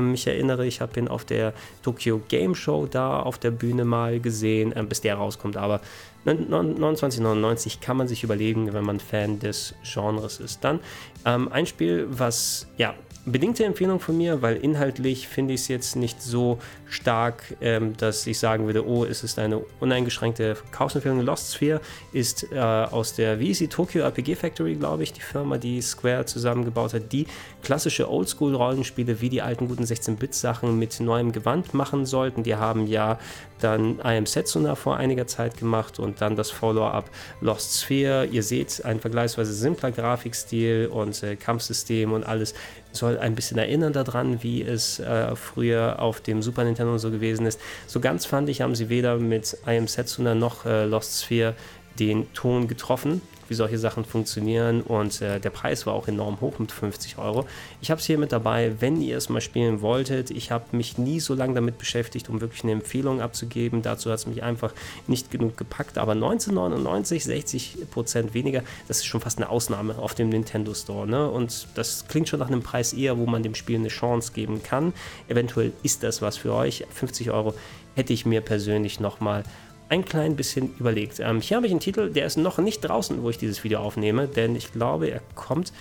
mich erinnere. Ich habe ihn auf der Tokyo Game Show da auf der Bühne mal gesehen, bis der rauskommt, aber 29,99 kann man sich überlegen, wenn man Fan des Genres ist. Dann ein Spiel, was, ja, bedingte Empfehlung von mir, weil inhaltlich finde ich es jetzt nicht so stark, dass ich sagen würde, oh, es ist eine uneingeschränkte Kaufempfehlung. Lost Sphere ist aus der, wie ist die, Tokyo RPG Factory, glaube ich, die Firma, die Square zusammengebaut hat, die klassische Oldschool-Rollenspiele wie die alten guten 16-Bit-Sachen mit neuem Gewand machen sollten. Die haben ja dann I Am Setsuna vor einiger Zeit gemacht und dann das Follow-up Lost Sphere. Ihr seht, ein vergleichsweise simpler Grafikstil und Kampfsystem und alles soll ein bisschen erinnern daran, wie es früher auf dem Super Nintendo so gewesen ist. So ganz, fand ich, haben sie weder mit I Am Setsuna noch Lost Sphere den Ton getroffen, wie solche Sachen funktionieren, und der Preis war auch enorm hoch mit 50 Euro. Ich habe es hier mit dabei, wenn ihr es mal spielen wolltet. Ich habe mich nie so lange damit beschäftigt, um wirklich eine Empfehlung abzugeben. Dazu hat es mich einfach nicht genug gepackt, aber 19,99, 60% weniger, das ist schon fast eine Ausnahme auf dem Nintendo Store, ne? Und das klingt schon nach einem Preis eher, wo man dem Spiel eine Chance geben kann. Eventuell ist das was für euch. 50 Euro hätte ich mir persönlich nochmal ein klein bisschen überlegt. Hier habe ich einen Titel, der ist noch nicht draußen, wo ich dieses Video aufnehme, denn ich glaube, er kommt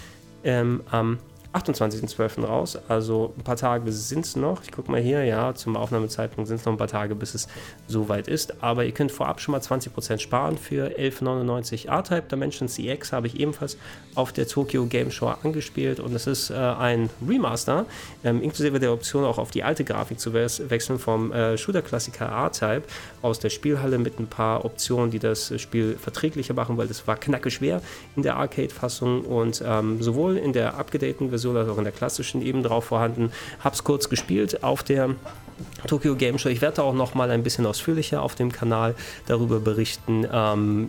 am 28.12. raus, also ein paar Tage sind es noch. Ich gucke mal hier, ja, zum Aufnahmezeitpunkt sind es noch ein paar Tage, bis es soweit ist, aber ihr könnt vorab schon mal 20% sparen für 11,99. R-Type Dimension CX habe ich ebenfalls auf der Tokyo Game Show angespielt und es ist ein Remaster, inklusive der Option auch auf die alte Grafik zu wechseln vom Shooter-Klassiker R-Type aus der Spielhalle, mit ein paar Optionen, die das Spiel verträglicher machen, weil das war knackeschwer in der Arcade-Fassung, und sowohl in der abgedateten Version als auch in der klassischen eben drauf vorhanden. Hab's kurz gespielt auf der Tokyo Game Show. Ich werde auch noch mal ein bisschen ausführlicher auf dem Kanal darüber berichten.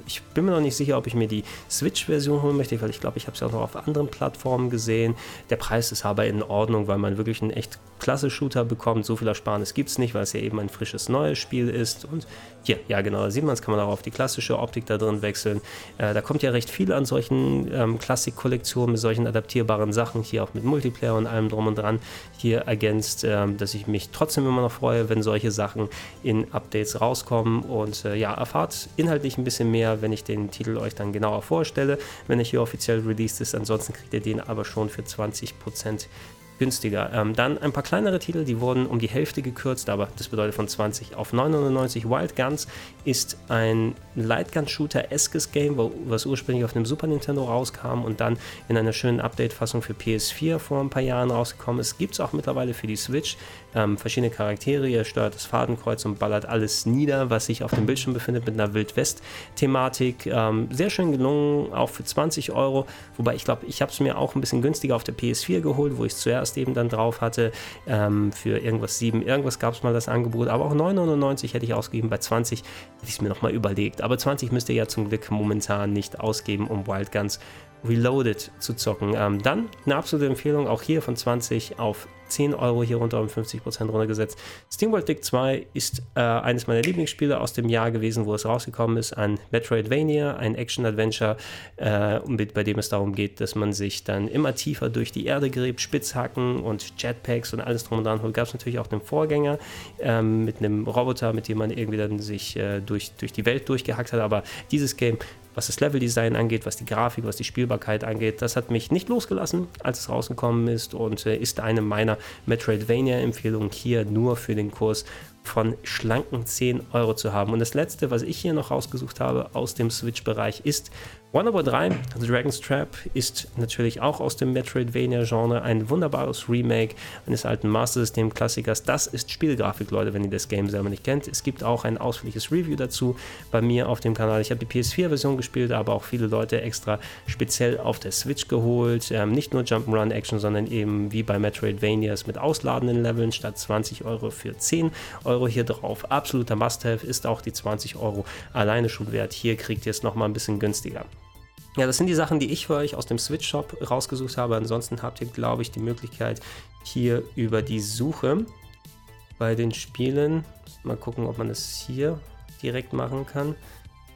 Ich bin mir noch nicht sicher, ob ich mir die Switch-Version holen möchte, weil ich glaube, ich habe es ja auch noch auf anderen Plattformen gesehen. Der Preis ist aber in Ordnung, weil man wirklich ein echt Klasse-Shooter bekommt. So viel Ersparnis gibt es nicht, weil es ja eben ein frisches neues Spiel ist. Und hier, ja genau, da sieht man es, kann man auch auf die klassische Optik da drin wechseln. Da kommt ja recht viel an solchen Klassik-Kollektionen mit solchen adaptierbaren Sachen, hier auch mit Multiplayer und allem drum und dran hier ergänzt, dass ich mich trotzdem immer noch freue, wenn solche Sachen in Updates rauskommen. Und ja, erfahrt inhaltlich ein bisschen mehr, wenn ich den Titel euch dann genauer vorstelle, wenn er hier offiziell released ist. Ansonsten kriegt ihr den aber schon für 20% günstiger. Dann ein paar kleinere Titel, die wurden um die Hälfte gekürzt, aber das bedeutet von 20 auf 9,99. Wild Guns ist ein Lightgun-Shooter-eskes Game, was ursprünglich auf einem Super Nintendo rauskam und dann in einer schönen Update-Fassung für PS4 vor ein paar Jahren rausgekommen ist. Gibt es auch mittlerweile für die Switch. Verschiedene Charaktere, ihr steuert das Fadenkreuz und ballert alles nieder, was sich auf dem Bildschirm befindet, mit einer Wildwest-Thematik. Sehr schön gelungen, auch für 20€, wobei ich glaube, ich habe es mir auch ein bisschen günstiger auf der PS4 geholt, wo ich es zuerst eben dann drauf hatte, für irgendwas 7, irgendwas gab es mal das Angebot, aber auch 9,99 hätte ich ausgegeben, bei 20 hätte ich es mir nochmal überlegt, aber 20 müsst ihr ja zum Glück momentan nicht ausgeben, um Wild Guns Reloaded zu zocken. Dann eine absolute Empfehlung, auch hier von 20 auf 10€ hier runter, um 50% runtergesetzt. SteamWorld Dig 2 ist eines meiner Lieblingsspiele aus dem Jahr gewesen, wo es rausgekommen ist, ein Metroidvania, ein Action-Adventure, bei dem es darum geht, dass man sich dann immer tiefer durch die Erde gräbt, Spitzhacken und Jetpacks und alles drum und dran holt. Gab es natürlich auch den Vorgänger mit einem Roboter, mit dem man irgendwie dann sich durch die Welt durchgehackt hat, aber dieses Game, was das Leveldesign angeht, was die Grafik, was die Spielbarkeit angeht, das hat mich nicht losgelassen, als es rausgekommen ist, und ist eine meiner Metroidvania-Empfehlungen hier nur für den Kurs von schlanken 10€ zu haben. Und das letzte, was ich hier noch rausgesucht habe aus dem Switch-Bereich, ist Wonderboy 3, Dragon's Trap, ist natürlich auch aus dem Metroidvania-Genre, ein wunderbares Remake eines alten Master-System-Klassikers. Das ist Spielgrafik, Leute, wenn ihr das Game selber nicht kennt. Es gibt auch ein ausführliches Review dazu bei mir auf dem Kanal. Ich habe die PS4-Version gespielt, aber auch viele Leute extra speziell auf der Switch geholt. Nicht nur Jump'n'Run-Action, sondern eben wie bei Metroidvanias mit ausladenden Leveln, statt 20€ für 10€ hier drauf. Absoluter Must-Have, ist auch die 20€ alleine schon wert. Hier kriegt ihr es nochmal ein bisschen günstiger. Ja, das sind die Sachen, die ich für euch aus dem Switch-Shop rausgesucht habe. Ansonsten habt ihr, glaube ich, die Möglichkeit, hier über die Suche bei den Spielen, mal gucken, ob man das hier direkt machen kann,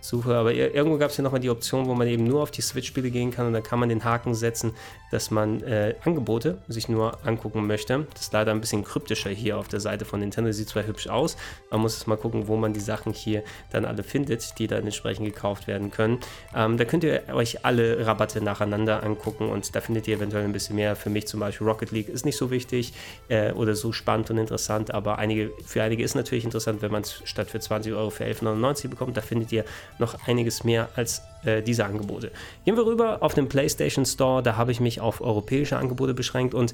Suche, aber irgendwo gab es ja nochmal die Option, wo man eben nur auf die Switch-Spiele gehen kann, und da kann man den Haken setzen, dass man Angebote sich nur angucken möchte. Das ist leider ein bisschen kryptischer hier auf der Seite von Nintendo, sieht zwar hübsch aus, man muss jetzt mal gucken, wo man die Sachen hier dann alle findet, die dann entsprechend gekauft werden können. Da könnt ihr euch alle Rabatte nacheinander angucken und da findet ihr eventuell ein bisschen mehr. Für mich zum Beispiel Rocket League ist nicht so wichtig oder so spannend und interessant, aber für einige ist natürlich interessant, wenn man es statt für 20€ für 11,99 bekommt. Da findet ihr noch einiges mehr als diese Angebote. Gehen wir rüber auf den PlayStation Store, da habe ich mich auf europäische Angebote beschränkt und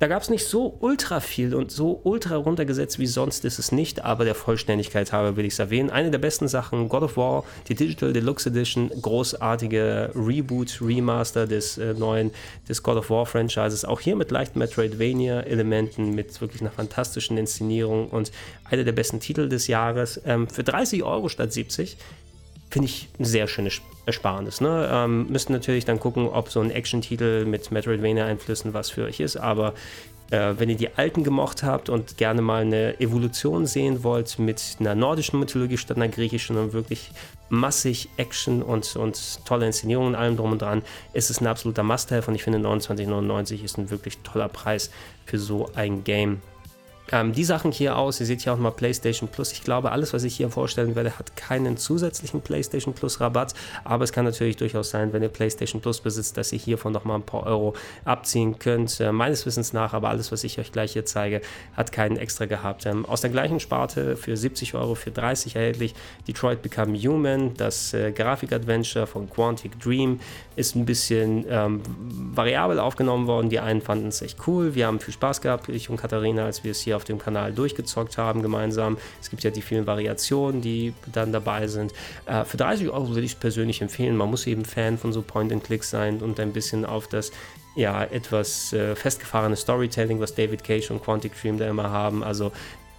da gab es nicht so ultra viel und so ultra runtergesetzt wie sonst ist es nicht, aber der Vollständigkeit halber will ich es erwähnen. Eine der besten Sachen, God of War, die Digital Deluxe Edition, großartige Reboot, Remaster des God of War Franchises, auch hier mit leichten Metroidvania-Elementen, mit wirklich einer fantastischen Inszenierung und einer der besten Titel des Jahres. Für 30€ statt 70 finde ich ein sehr schönes Ersparnis. Ne? Müssten natürlich dann gucken, ob so ein Action-Titel mit Metroidvania-Einflüssen was für euch ist, aber wenn ihr die alten gemocht habt und gerne mal eine Evolution sehen wollt mit einer nordischen Mythologie statt einer griechischen und wirklich massig Action und tolle Inszenierungen und allem drum und dran, ist es ein absoluter Must-Have und ich finde 29,99 ist ein wirklich toller Preis für so ein Game. Die Sachen hier aus, ihr seht hier auch mal PlayStation Plus, ich glaube alles, was ich hier vorstellen werde, hat keinen zusätzlichen PlayStation Plus Rabatt, aber es kann natürlich durchaus sein, wenn ihr PlayStation Plus besitzt, dass ihr hiervon nochmal ein paar Euro abziehen könnt, meines Wissens nach, aber alles, was ich euch gleich hier zeige, hat keinen extra gehabt. Aus der gleichen Sparte für 70€ für 30 erhältlich, Detroit Become Human, das Grafik-Adventure von Quantic Dream, ist ein bisschen variabel aufgenommen worden, die einen fanden es echt cool, wir haben viel Spaß gehabt, ich und Katharina, als wir es hier auf dem Kanal durchgezockt haben gemeinsam. Es gibt ja die vielen Variationen, die dann dabei sind. Für 30€ würde ich es persönlich empfehlen. Man muss eben Fan von so Point-and-Clicks sein und ein bisschen auf das etwas festgefahrene Storytelling, was David Cage und Quantic Dream da immer haben. Also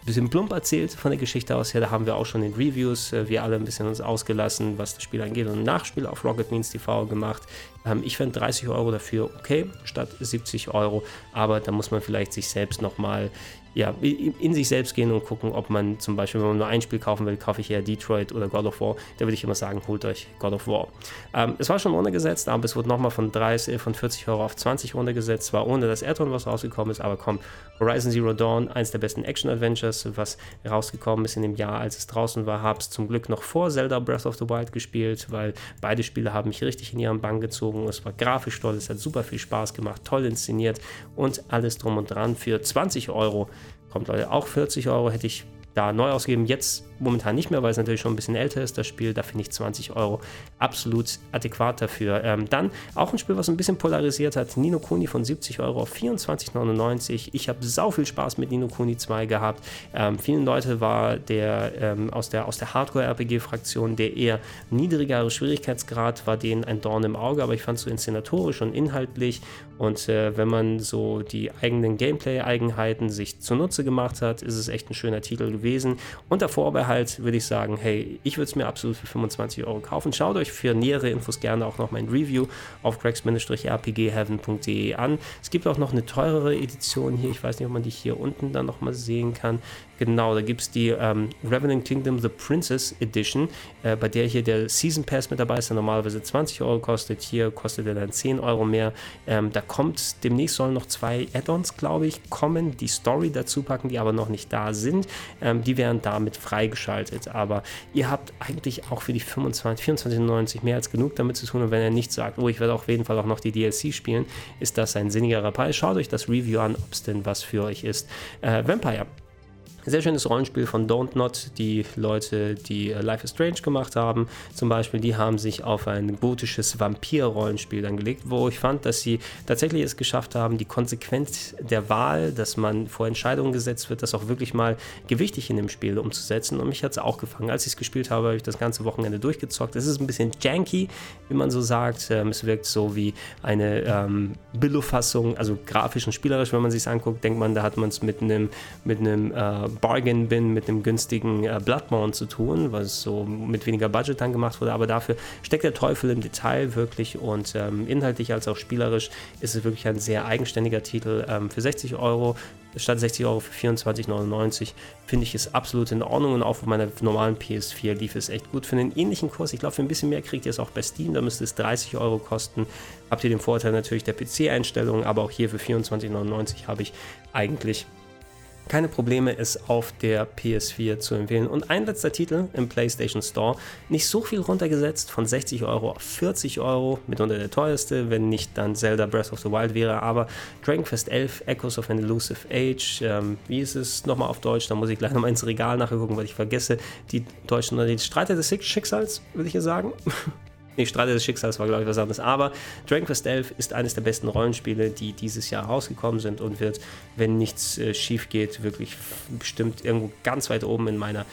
bisschen plump erzählt von der Geschichte aus her. Da haben wir auch schon in Reviews, wir alle ein bisschen uns ausgelassen, was das Spiel angeht, und ein Nachspiel auf Rocket Beans TV gemacht. Ich fände 30 Euro dafür okay, statt 70 Euro, aber da muss man vielleicht sich selbst nochmal in sich selbst gehen und gucken, ob man zum Beispiel, wenn man nur ein Spiel kaufen will, kaufe ich eher Detroit oder God of War. Da würde ich immer sagen, holt euch God of War. Es war schon runtergesetzt, aber es wurde nochmal von 40 Euro auf 20 runtergesetzt, zwar ohne das Add-on, was rausgekommen ist, aber komm, Horizon Zero Dawn, eins der besten Action-Adventures, was rausgekommen ist in dem Jahr, als es draußen war, habe es zum Glück noch vor Zelda Breath of the Wild gespielt, weil beide Spiele haben mich richtig in ihren Bann gezogen. Es war grafisch toll, es hat super viel Spaß gemacht, toll inszeniert und alles drum und dran für 20 Euro. Kommt, Leute, auch 40 Euro hätte ich da neu ausgegeben. Jetzt momentan nicht mehr, weil es natürlich schon ein bisschen älter ist, das Spiel. Da finde ich 20 Euro absolut adäquat dafür. Dann auch ein Spiel, was ein bisschen polarisiert hat. Ni no Kuni von 70 Euro auf 24,99. Ich habe sau viel Spaß mit Ni no Kuni 2 gehabt. Vielen Leute war der aus der Hardcore-RPG-Fraktion, der eher niedrigere Schwierigkeitsgrad war, denen ein Dorn im Auge, aber ich fand es so inszenatorisch und inhaltlich. Und wenn man so die eigenen Gameplay-Eigenheiten sich zunutze gemacht hat, ist es echt ein schöner Titel gewesen. Unter Vorbehalt würde ich sagen, hey, ich würde es mir absolut für 25 Euro kaufen. Schaut euch für nähere Infos gerne auch noch mein Review auf cracks-rpgheaven.de an. Es gibt auch noch eine teurere Edition hier. Ich weiß nicht, ob man die hier unten dann nochmal sehen kann. Genau, da gibt es die Revenant Kingdom The Princess Edition, bei der hier der Season Pass mit dabei ist, der normalerweise 20 Euro kostet. Hier kostet er dann 10 Euro mehr. Da kommt, demnächst sollen noch 2 Add-ons, glaube ich, kommen, die Story dazu packen, die aber noch nicht da sind. Die werden damit freigeschaltet. Aber ihr habt eigentlich auch für die 24,90 mehr als genug damit zu tun. Und wenn er nicht sagt, oh, ich werde auf jeden Fall auch noch die DLC spielen, ist das ein sinnigerer Preis. Schaut euch das Review an, ob es denn was für euch ist. Vampire. Sehr schönes Rollenspiel von Don't Not, die Leute, die Life is Strange gemacht haben, zum Beispiel, die haben sich auf ein gotisches Vampir-Rollenspiel dann gelegt, wo ich fand, dass sie tatsächlich es geschafft haben, die Konsequenz der Wahl, dass man vor Entscheidungen gesetzt wird, das auch wirklich mal gewichtig in dem Spiel umzusetzen, und mich hat es auch gefangen. Als ich es gespielt habe, habe ich das ganze Wochenende durchgezockt. Es ist ein bisschen janky, wie man so sagt. Es wirkt so wie eine Billo-Fassung, also grafisch und spielerisch, wenn man sich es anguckt, denkt man, da hat man es mit einem Bargain Bin, mit einem günstigen Bloodborne zu tun, was so mit weniger Budget dann gemacht wurde, aber dafür steckt der Teufel im Detail wirklich, und inhaltlich als auch spielerisch ist es wirklich ein sehr eigenständiger Titel. Für 60 Euro statt 60 Euro für 24,99 finde ich es absolut in Ordnung, und auch auf meiner normalen PS4 lief es echt gut. Für einen ähnlichen Kurs, ich glaube für ein bisschen mehr kriegt ihr es auch bei Steam, da müsste es 30 Euro kosten, habt ihr den Vorteil natürlich der PC-Einstellung, aber auch hier für 24,99 habe ich eigentlich keine Probleme, es auf der PS4 zu empfehlen. Und ein letzter Titel im PlayStation Store, nicht so viel runtergesetzt, von 60 Euro auf 40 Euro, mitunter der teuerste, wenn nicht dann Zelda Breath of the Wild wäre, aber Dragon Quest 11, Echoes of an Elusive Age, wie ist es nochmal auf Deutsch, da muss ich gleich nochmal ins Regal nachgucken, weil ich vergesse, die deutschen, oder die Streiter des Schicksals, würde ich hier sagen. Nee, Streiter des Schicksals war, glaube ich, was anderes. Aber Dragon Quest 11 ist eines der besten Rollenspiele, die dieses Jahr rausgekommen sind, und wird, wenn nichts schief geht, wirklich bestimmt irgendwo ganz weit oben in meiner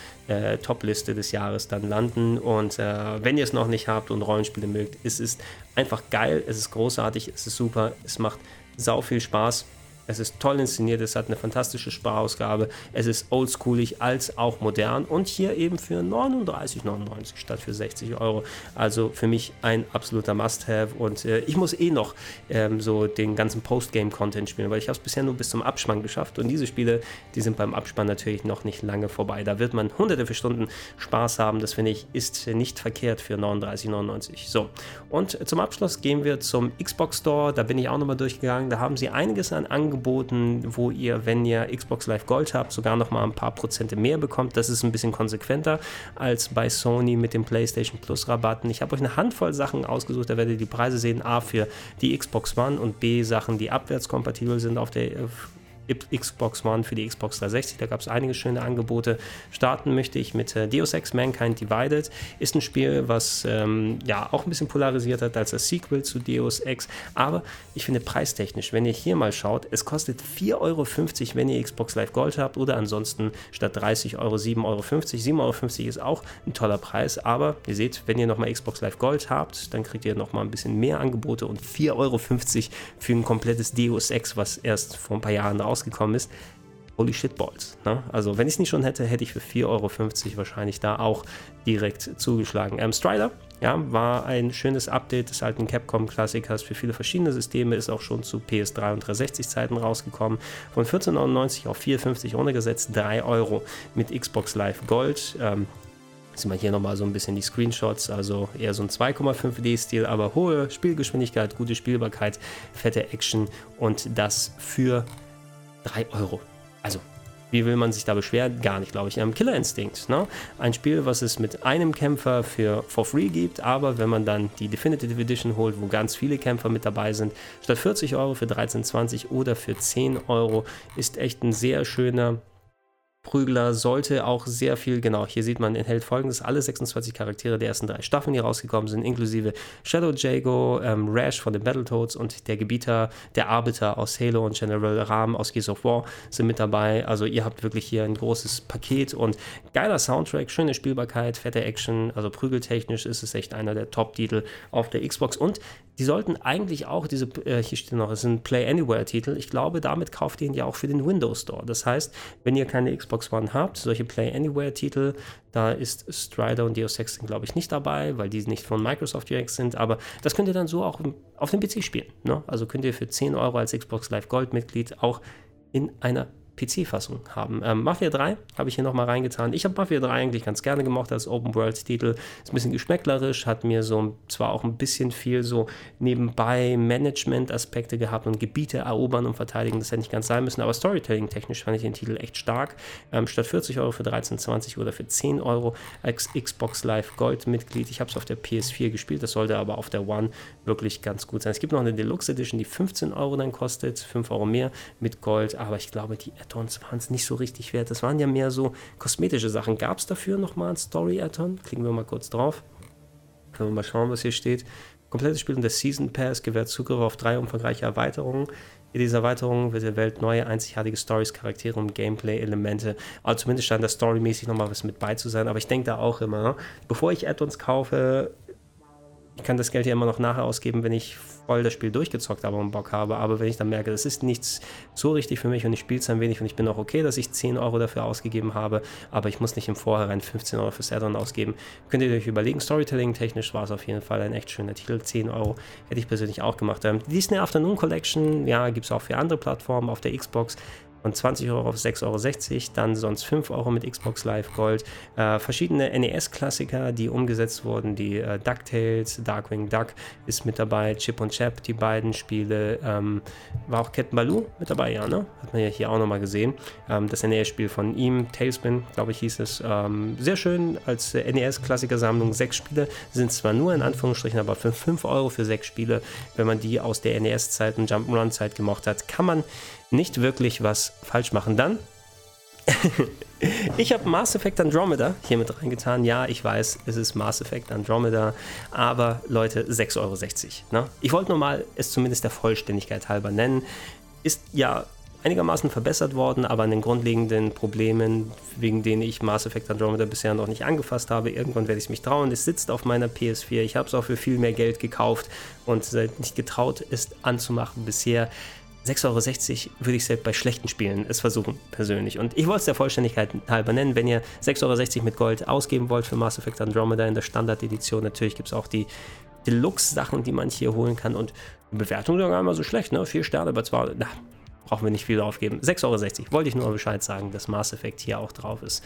Top-Liste des Jahres dann landen. Und wenn ihr es noch nicht habt und Rollenspiele mögt, es ist einfach geil, es ist großartig, es ist super, es macht sau viel Spaß. Es ist toll inszeniert, es hat eine fantastische Sprachausgabe, es ist oldschoolig als auch modern, und hier eben für 39,99 statt für 60 Euro. Also für mich ein absoluter Must-Have, und ich muss noch so den ganzen Postgame-Content spielen, weil ich habe es bisher nur bis zum Abspann geschafft, und diese Spiele, die sind beim Abspann natürlich noch nicht lange vorbei. Da wird man hunderte für Stunden Spaß haben, das finde ich, ist nicht verkehrt für 39,99. So, und zum Abschluss gehen wir zum Xbox Store, da bin ich auch nochmal durchgegangen, da haben sie einiges an Angeboten, wo ihr, wenn ihr Xbox Live Gold habt, sogar nochmal ein paar Prozente mehr bekommt. Das ist ein bisschen konsequenter als bei Sony mit den PlayStation Plus Rabatten. Ich habe euch eine Handvoll Sachen ausgesucht, da werdet ihr die Preise sehen, A für die Xbox One und B Sachen, die abwärtskompatibel sind auf der Xbox One für die Xbox 360, da gab es einige schöne Angebote. Starten möchte ich mit Deus Ex Mankind Divided, ist ein Spiel, was auch ein bisschen polarisiert hat als das Sequel zu Deus Ex, aber ich finde preistechnisch, wenn ihr hier mal schaut, es kostet 4,50 Euro, wenn ihr Xbox Live Gold habt, oder ansonsten statt 30 Euro 7,50 Euro. 7,50 Euro ist auch ein toller Preis, aber ihr seht, wenn ihr nochmal Xbox Live Gold habt, dann kriegt ihr nochmal ein bisschen mehr Angebote, und 4,50 Euro für ein komplettes Deus Ex, was erst vor ein paar Jahren rausgekommen ist, holy shit balls. Ne? Also wenn ich es nicht schon hätte, hätte ich für 4,50 Euro wahrscheinlich da auch direkt zugeschlagen. Strider, ja, war ein schönes Update des alten Capcom-Klassikers für viele verschiedene Systeme, ist auch schon zu PS3 und 360-Zeiten rausgekommen. Von 14,99 auf 4,50 runtergesetzt, 3 Euro mit Xbox Live Gold. Sieht man hier nochmal so ein bisschen die Screenshots, also eher so ein 2,5D-Stil, aber hohe Spielgeschwindigkeit, gute Spielbarkeit, fette Action und das für 3 Euro. Also, wie will man sich da beschweren? Gar nicht, glaube ich. Killer Instinct, ne? Ein Spiel, was es mit einem Kämpfer for free gibt, aber wenn man dann die Definitive Edition holt, wo ganz viele Kämpfer mit dabei sind, statt 40 Euro für 13,20 oder für 10 Euro, ist echt ein sehr schöner Prügler, sollte auch sehr viel, genau, hier sieht man, enthält folgendes, alle 26 Charaktere der ersten 3 Staffeln, die rausgekommen sind, inklusive Shadow Jago, Rash von den Battletoads und der Gebieter, der Arbiter aus Halo und General Rahm aus Gears of War sind mit dabei, also ihr habt wirklich hier ein großes Paket und geiler Soundtrack, schöne Spielbarkeit, fette Action, also prügeltechnisch ist es echt einer der Top-Titel auf der Xbox und die sollten eigentlich auch diese, hier steht noch, es sind Play-Anywhere-Titel, ich glaube, damit kauft ihr ihn ja auch für den Windows Store, das heißt, wenn ihr keine Xbox One habt, solche Play-Anywhere-Titel, da ist Strider und Deus Ex, glaube ich, nicht dabei, weil die nicht von Microsoft direkt sind, aber das könnt ihr dann so auch auf dem PC spielen, ne? Also könnt ihr für 10 Euro als Xbox Live Gold-Mitglied auch in einer PC-Fassung haben. Mafia 3 habe ich hier nochmal reingetan. Ich habe Mafia 3 eigentlich ganz gerne gemocht als Open-World-Titel. Ist ein bisschen geschmäcklerisch, hat mir so zwar auch ein bisschen viel so nebenbei Management-Aspekte gehabt und Gebiete erobern und verteidigen, das hätte nicht ganz sein müssen, aber Storytelling-technisch fand ich den Titel echt stark. Statt 40 Euro für 13,20 oder für 10 Euro als Xbox Live Gold-Mitglied. Ich habe es auf der PS4 gespielt, das sollte aber auf der One wirklich ganz gut sein. Es gibt noch eine Deluxe Edition, die 15 Euro dann kostet, 5 Euro mehr mit Gold, aber ich glaube, die Add-ons waren es nicht so richtig wert. Das waren ja mehr so kosmetische Sachen. Gab es dafür nochmal ein Story-Add-on? Klicken wir mal kurz drauf. Können wir mal schauen, was hier steht. Komplettes Spiel und der Season Pass gewährt Zugriff auf 3 umfangreiche Erweiterungen. In dieser Erweiterung wird der Welt neue, einzigartige Stories, Charaktere und Gameplay-Elemente. Also zumindest scheint da storymäßig nochmal was mit bei zu sein. Aber ich denke da auch immer, ne? Bevor ich Add-ons kaufe, ich kann das Geld ja immer noch nachher ausgeben, wenn ich voll das Spiel durchgezockt habe und Bock habe, aber wenn ich dann merke, das ist nichts so richtig für mich und ich spiele es ein wenig und ich bin auch okay, dass ich 10 Euro dafür ausgegeben habe, aber ich muss nicht im Vorhinein 15 Euro fürs Add-on ausgeben. Könnt ihr euch überlegen, Storytelling-technisch war es auf jeden Fall ein echt schöner Titel, 10 Euro hätte ich persönlich auch gemacht. Die Disney Afternoon Collection, ja, gibt es auch für andere Plattformen, auf der Xbox, von 20 Euro auf 6,60 Euro, dann sonst 5 Euro mit Xbox Live Gold. Verschiedene NES-Klassiker, die umgesetzt wurden, die DuckTales, Darkwing Duck ist mit dabei, Chip und Chap, die beiden Spiele, war auch Captain Baloo mit dabei, ja, ne? Hat man ja hier auch nochmal gesehen. Das NES-Spiel von ihm, Tailspin, glaube ich, hieß es. Sehr schön als NES-Klassiker-Sammlung, 6 Spiele, sind zwar nur in Anführungsstrichen, aber für 5 Euro für 6 Spiele, wenn man die aus der NES-Zeit und Jump'n'Run-Zeit gemocht hat, kann man nicht wirklich was falsch machen. Dann, ich habe Mass Effect Andromeda hier mit reingetan. Ja, ich weiß, es ist Mass Effect Andromeda, aber Leute, 6,60 Euro. Ne? Ich wollte nur mal es zumindest der Vollständigkeit halber nennen. Ist ja einigermaßen verbessert worden, aber an den grundlegenden Problemen, wegen denen ich Mass Effect Andromeda bisher noch nicht angefasst habe, irgendwann werde ich mich trauen. Es sitzt auf meiner PS4, ich habe es auch für viel mehr Geld gekauft und nicht getraut, es anzumachen bisher. 6,60 Euro würde ich selbst bei schlechten Spielen es versuchen, persönlich. Und ich wollte es der Vollständigkeit halber nennen, wenn ihr 6,60 Euro mit Gold ausgeben wollt für Mass Effect Andromeda in der Standard-Edition. Natürlich gibt es auch die Deluxe-Sachen, die man hier holen kann. Und die Bewertung ist ja gar nicht mal so schlecht, ne? 4 Sterne, aber 2, na, brauchen wir nicht viel draufgeben. 6,60 Euro, wollte ich nur Bescheid sagen, dass Mass Effect hier auch drauf ist.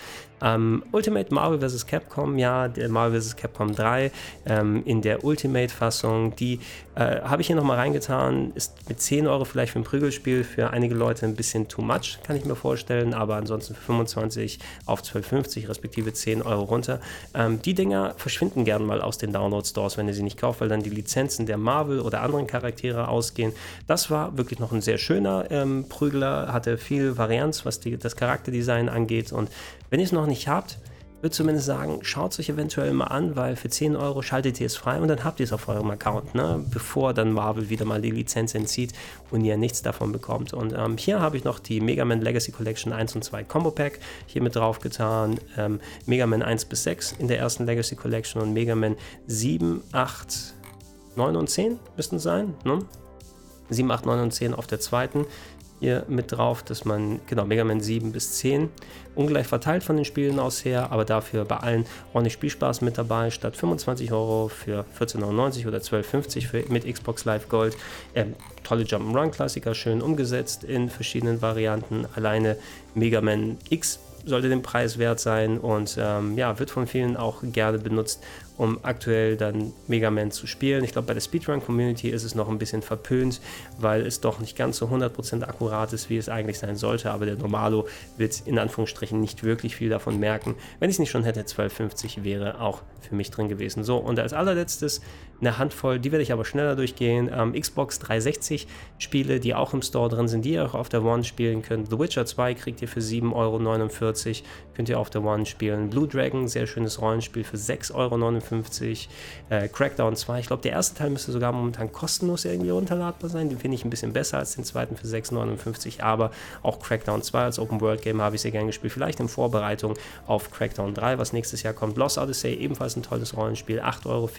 Ultimate Marvel vs. Capcom, ja, der Marvel vs. Capcom 3 in der Ultimate-Fassung, die habe ich hier nochmal reingetan, ist mit 10 Euro vielleicht für ein Prügelspiel, für einige Leute ein bisschen too much, kann ich mir vorstellen, aber ansonsten für 25 auf 12,50 respektive 10 Euro runter. Die Dinger verschwinden gerne mal aus den Download-Stores, wenn ihr sie nicht kauft, weil dann die Lizenzen der Marvel oder anderen Charaktere ausgehen. Das war wirklich noch ein sehr schöner Prügler, hatte viel Varianz, was das Charakterdesign angeht, und wenn ihr es noch nicht habt, würde zumindest sagen, schaut es euch eventuell mal an, weil für 10 Euro schaltet ihr es frei und dann habt ihr es auf eurem Account, ne? Bevor dann Marvel wieder mal die Lizenz entzieht und ihr nichts davon bekommt. Und hier habe ich noch die Mega Man Legacy Collection 1 und 2 Combo Pack hier mit drauf getan. Mega Man 1 bis 6 in der ersten Legacy Collection und Mega Man 7, 8, 9 und 10 müssten es sein, ne? 7, 8, 9 und 10 auf der zweiten. hier mit drauf, dass man, genau, Mega Man 7 bis 10, ungleich verteilt von den Spielen aus her, aber dafür bei allen ordentlich Spielspaß mit dabei, statt 25 Euro für 14,99 oder 12,50 mit Xbox Live Gold. Tolle Jump'n'Run-Klassiker, schön umgesetzt in verschiedenen Varianten. Alleine Mega Man X sollte den Preis wert sein und ja, wird von vielen auch gerne benutzt, um aktuell dann Mega Man zu spielen. Ich glaube, bei der Speedrun-Community ist es noch ein bisschen verpönt, weil es doch nicht ganz so 100% akkurat ist, wie es eigentlich sein sollte, aber der Normalo wird in Anführungsstrichen nicht wirklich viel davon merken. Wenn ich es nicht schon hätte, 12,50 wäre auch für mich drin gewesen. So, und als allerletztes eine Handvoll, die werde ich aber schneller durchgehen, Xbox 360 Spiele, die auch im Store drin sind, die ihr auch auf der One spielen könnt. The Witcher 2 kriegt ihr für 7,49 Euro, könnt ihr auf der One spielen. Blue Dragon, sehr schönes Rollenspiel für 6,59 Euro. Crackdown 2, ich glaube, der erste Teil müsste sogar momentan kostenlos irgendwie runterladbar sein, den finde ich ein bisschen besser als den zweiten für 6,59 Euro, aber auch Crackdown 2 als Open-World-Game habe ich sehr gern gespielt, vielleicht in Vorbereitung auf Crackdown 3, was nächstes Jahr kommt. Lost Odyssey, ebenfalls ein tolles Rollenspiel, 8,24 Euro.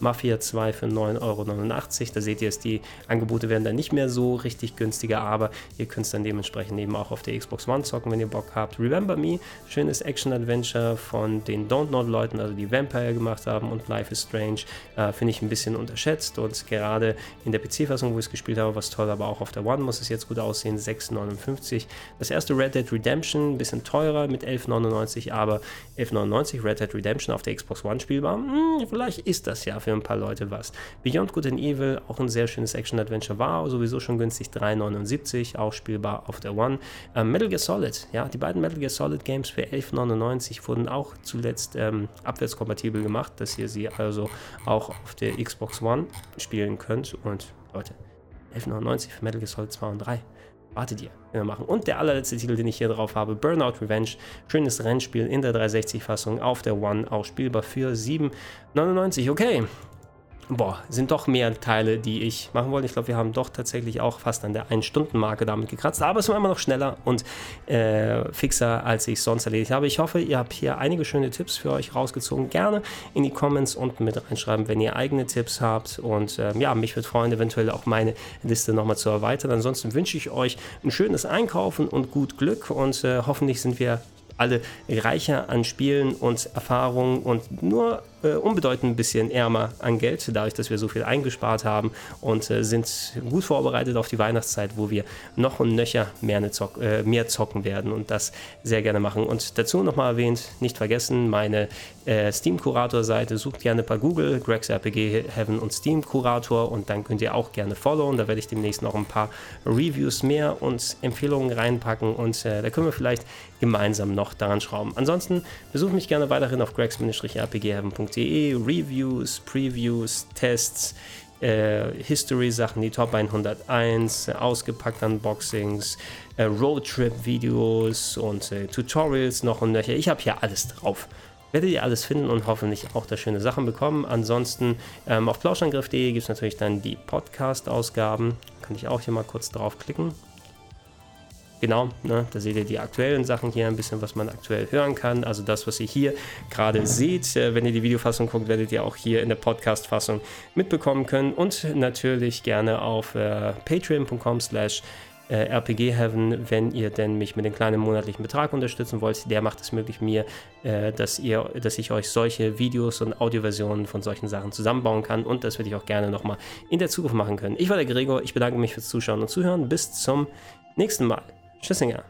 Mafia 2 für 9,89 Euro. Da seht ihr es, die Angebote werden dann nicht mehr so richtig günstiger, aber ihr könnt es dann dementsprechend eben auch auf der Xbox One zocken, wenn ihr Bock habt. Remember Me, schönes Action-Adventure von den Dontnod-Leuten, also die Vampire gemacht haben, und Life is Strange finde ich ein bisschen unterschätzt und gerade in der PC-Fassung, wo ich es gespielt habe, war es toll, aber auch auf der One muss es jetzt gut aussehen, 6,59 Euro. Das erste Red Dead Redemption, ein bisschen teurer mit 11,99 Euro, aber 11,99 Euro Red Dead Redemption auf der Xbox One spielbar, vielleicht ist das ja für ein paar Leute was. Beyond Good and Evil, auch ein sehr schönes Action-Adventure, war sowieso schon günstig, 3,79 Euro, auch spielbar auf der One. Metal Gear Solid, ja, die beiden Metal Gear Solid Games für 11,99 Euro wurden auch zuletzt abwärtskompatibel gemacht, dass ihr sie also auch auf der Xbox One spielen könnt. Und Leute, 11,99 Euro für Metal Gear Solid 2 und 3. Wartet ihr, wenn wir machen. Und der allerletzte Titel, den ich hier drauf habe, Burnout Revenge, schönes Rennspiel in der 360-Fassung auf der One, auch spielbar für 7,99 Euro. Okay, boah, sind doch mehr Teile, die ich machen wollte. Ich glaube, wir haben doch tatsächlich auch fast an der 1-Stunden-Marke damit gekratzt, aber es war immer noch schneller und fixer, als ich es sonst erledigt habe. Ich hoffe, ihr habt hier einige schöne Tipps für euch rausgezogen. Gerne in die Comments unten mit reinschreiben, wenn ihr eigene Tipps habt, und ja, mich würde freuen, eventuell auch meine Liste nochmal zu erweitern. Ansonsten wünsche ich euch ein schönes Einkaufen und gut Glück und hoffentlich sind wir alle reicher an Spielen und Erfahrungen und nur unbedeutend ein bisschen ärmer an Geld, dadurch, dass wir so viel eingespart haben und sind gut vorbereitet auf die Weihnachtszeit, wo wir noch und nöcher mehr zocken werden und das sehr gerne machen. Und dazu nochmal erwähnt, nicht vergessen, meine Steam-Kurator-Seite, sucht gerne bei Google, Greg's RPG Heaven und Steam-Kurator, und dann könnt ihr auch gerne followen, da werde ich demnächst noch ein paar Reviews mehr und Empfehlungen reinpacken und da können wir vielleicht gemeinsam noch daran schrauben. Ansonsten besucht mich gerne weiterhin auf gregs-rpgheaven.de, Reviews, Previews, Tests, History-Sachen, die Top 101, ausgepackt Unboxings, Roadtrip-Videos und Tutorials noch und nöcher. Ich habe hier alles drauf. Werdet ihr alles finden und hoffentlich auch da schöne Sachen bekommen. Ansonsten auf plauschangriff.de gibt es natürlich dann die Podcast-Ausgaben. Kann ich auch hier mal kurz draufklicken. Genau, ne, da seht ihr die aktuellen Sachen hier, ein bisschen, was man aktuell hören kann. Also das, was ihr hier gerade seht, wenn ihr die Videofassung guckt, werdet ihr auch hier in der Podcast-Fassung mitbekommen können. Und natürlich gerne auf patreon.com/rpgheaven, wenn ihr denn mich mit einem kleinen monatlichen Betrag unterstützen wollt. Der macht es möglich mir, dass ich euch solche Videos und Audioversionen von solchen Sachen zusammenbauen kann, und das würde ich auch gerne nochmal in der Zukunft machen können. Ich war der Gregor, ich bedanke mich fürs Zuschauen und Zuhören. Bis zum nächsten Mal. Tschüssinger.